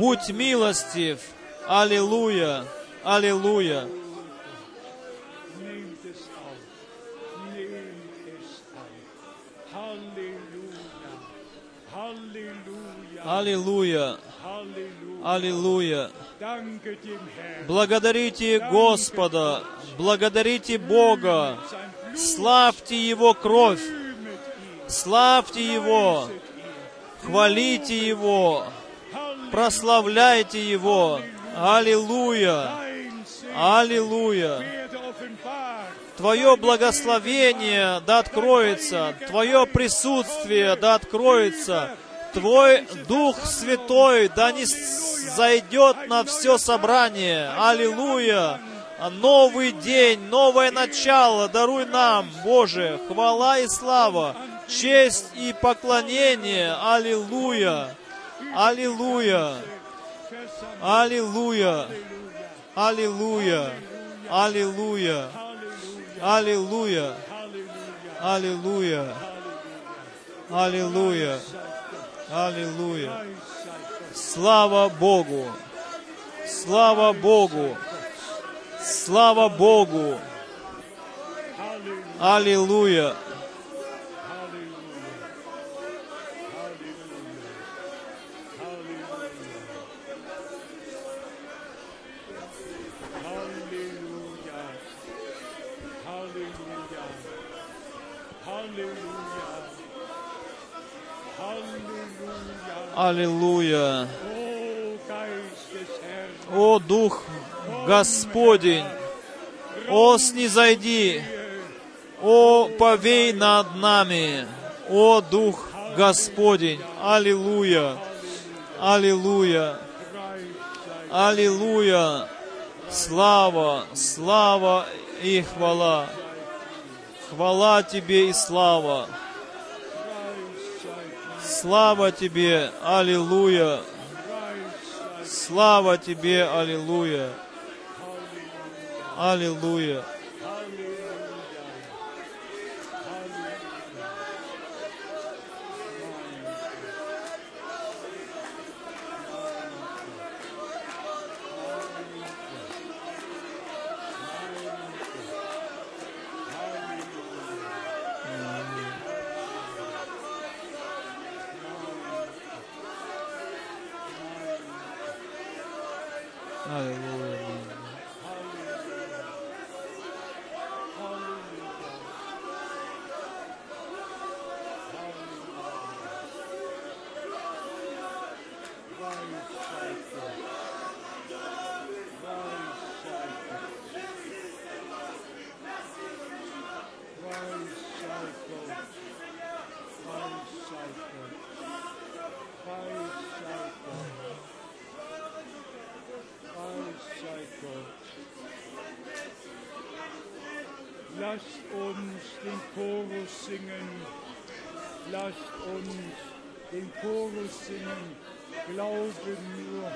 будь милостив. Аллилуйя, аллилуйя. Аллилуйя, аллилуйя. Благодарите Господа, благодарите Бога, славьте Его кровь, славьте Его. Хвалите Его, прославляйте Его. Аллилуйя! Аллилуйя! Твое благословение да откроется, Твое присутствие да откроется, Твой Дух Святой да не зайдет на все собрание. Аллилуйя! Новый день, новое начало даруй нам, Боже, хвала и слава, честь и поклонение. Аллилуйя! Аллилуйя! Аллилуйя! Аллилуйя! Аллилуйя! Аллилуйя! Аллилуйя! Аллилуйя! Аллилуйя! Слава Богу! Слава Богу! Слава Богу! Аллилуйя! Аллилуйя! О, Дух Господень! О, снизойди! О, повей над нами! О, Дух Господень! Аллилуйя! Аллилуйя! Аллилуйя! Слава, слава и хвала! Хвала Тебе и слава! Слава Тебе, аллилуйя! Слава Тебе, аллилуйя! Аллилуйя!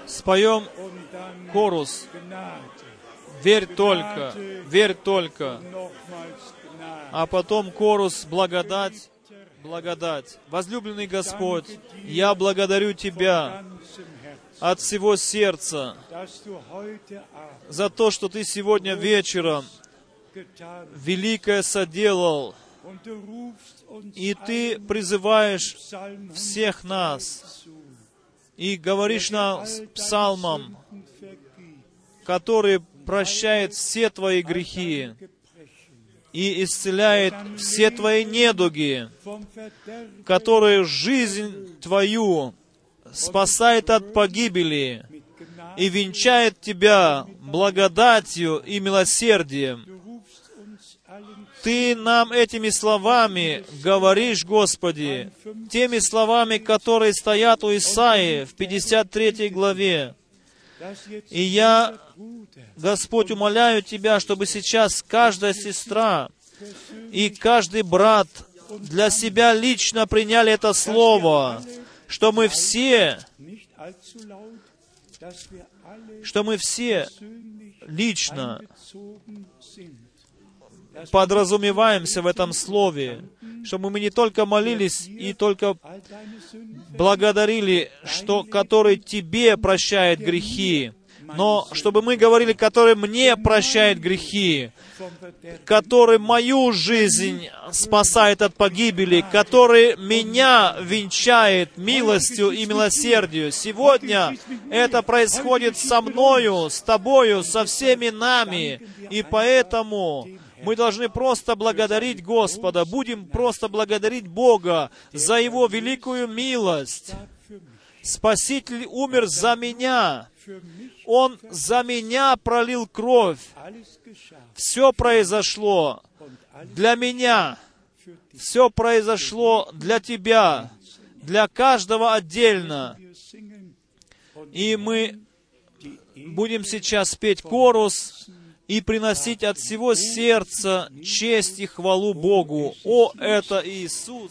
Споем хорус. Верь только, верь только. А потом хорус благодать, благодать. Возлюбленный Господь, я благодарю Тебя от всего сердца за то, что Ты сегодня вечером великое соделал, и Ты призываешь всех нас и говоришь нам псалмом, который прощает все твои грехи и исцеляет все твои недуги, который жизнь твою спасает от погибели и венчает тебя благодатью и милосердием. Ты нам этими словами говоришь, Господи, теми словами, которые стоят у Исаии в 53 главе. И я, Господь, умоляю Тебя, чтобы сейчас каждая сестра и каждый брат для себя лично приняли это слово, что мы все лично подразумеваемся в этом слове, чтобы мы не только молились и только благодарили, что который Тебе прощает грехи, но чтобы мы говорили, который мне прощает грехи, который мою жизнь спасает от погибели, который меня венчает милостью и милосердию. Сегодня это происходит со мною, с Тобою, со всеми нами, и поэтому мы должны просто благодарить Господа, будем просто благодарить Бога за Его великую милость. Спаситель умер за меня. Он за меня пролил кровь. Все произошло для меня. Все произошло для тебя, для каждого отдельно. И мы будем сейчас петь хорус и приносить от всего сердца честь и хвалу Богу. О, это Иисус!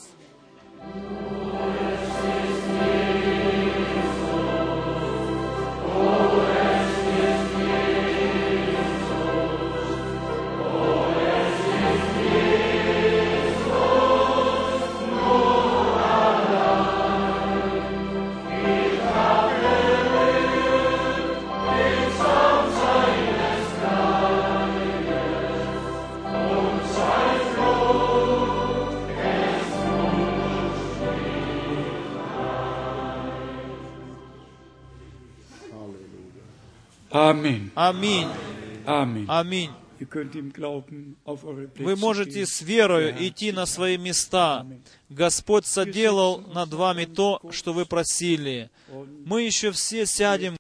Аминь. Аминь. Аминь. Аминь. Вы можете с верою идти на свои места. Господь соделал над вами то, что вы просили. Мы еще все сядем.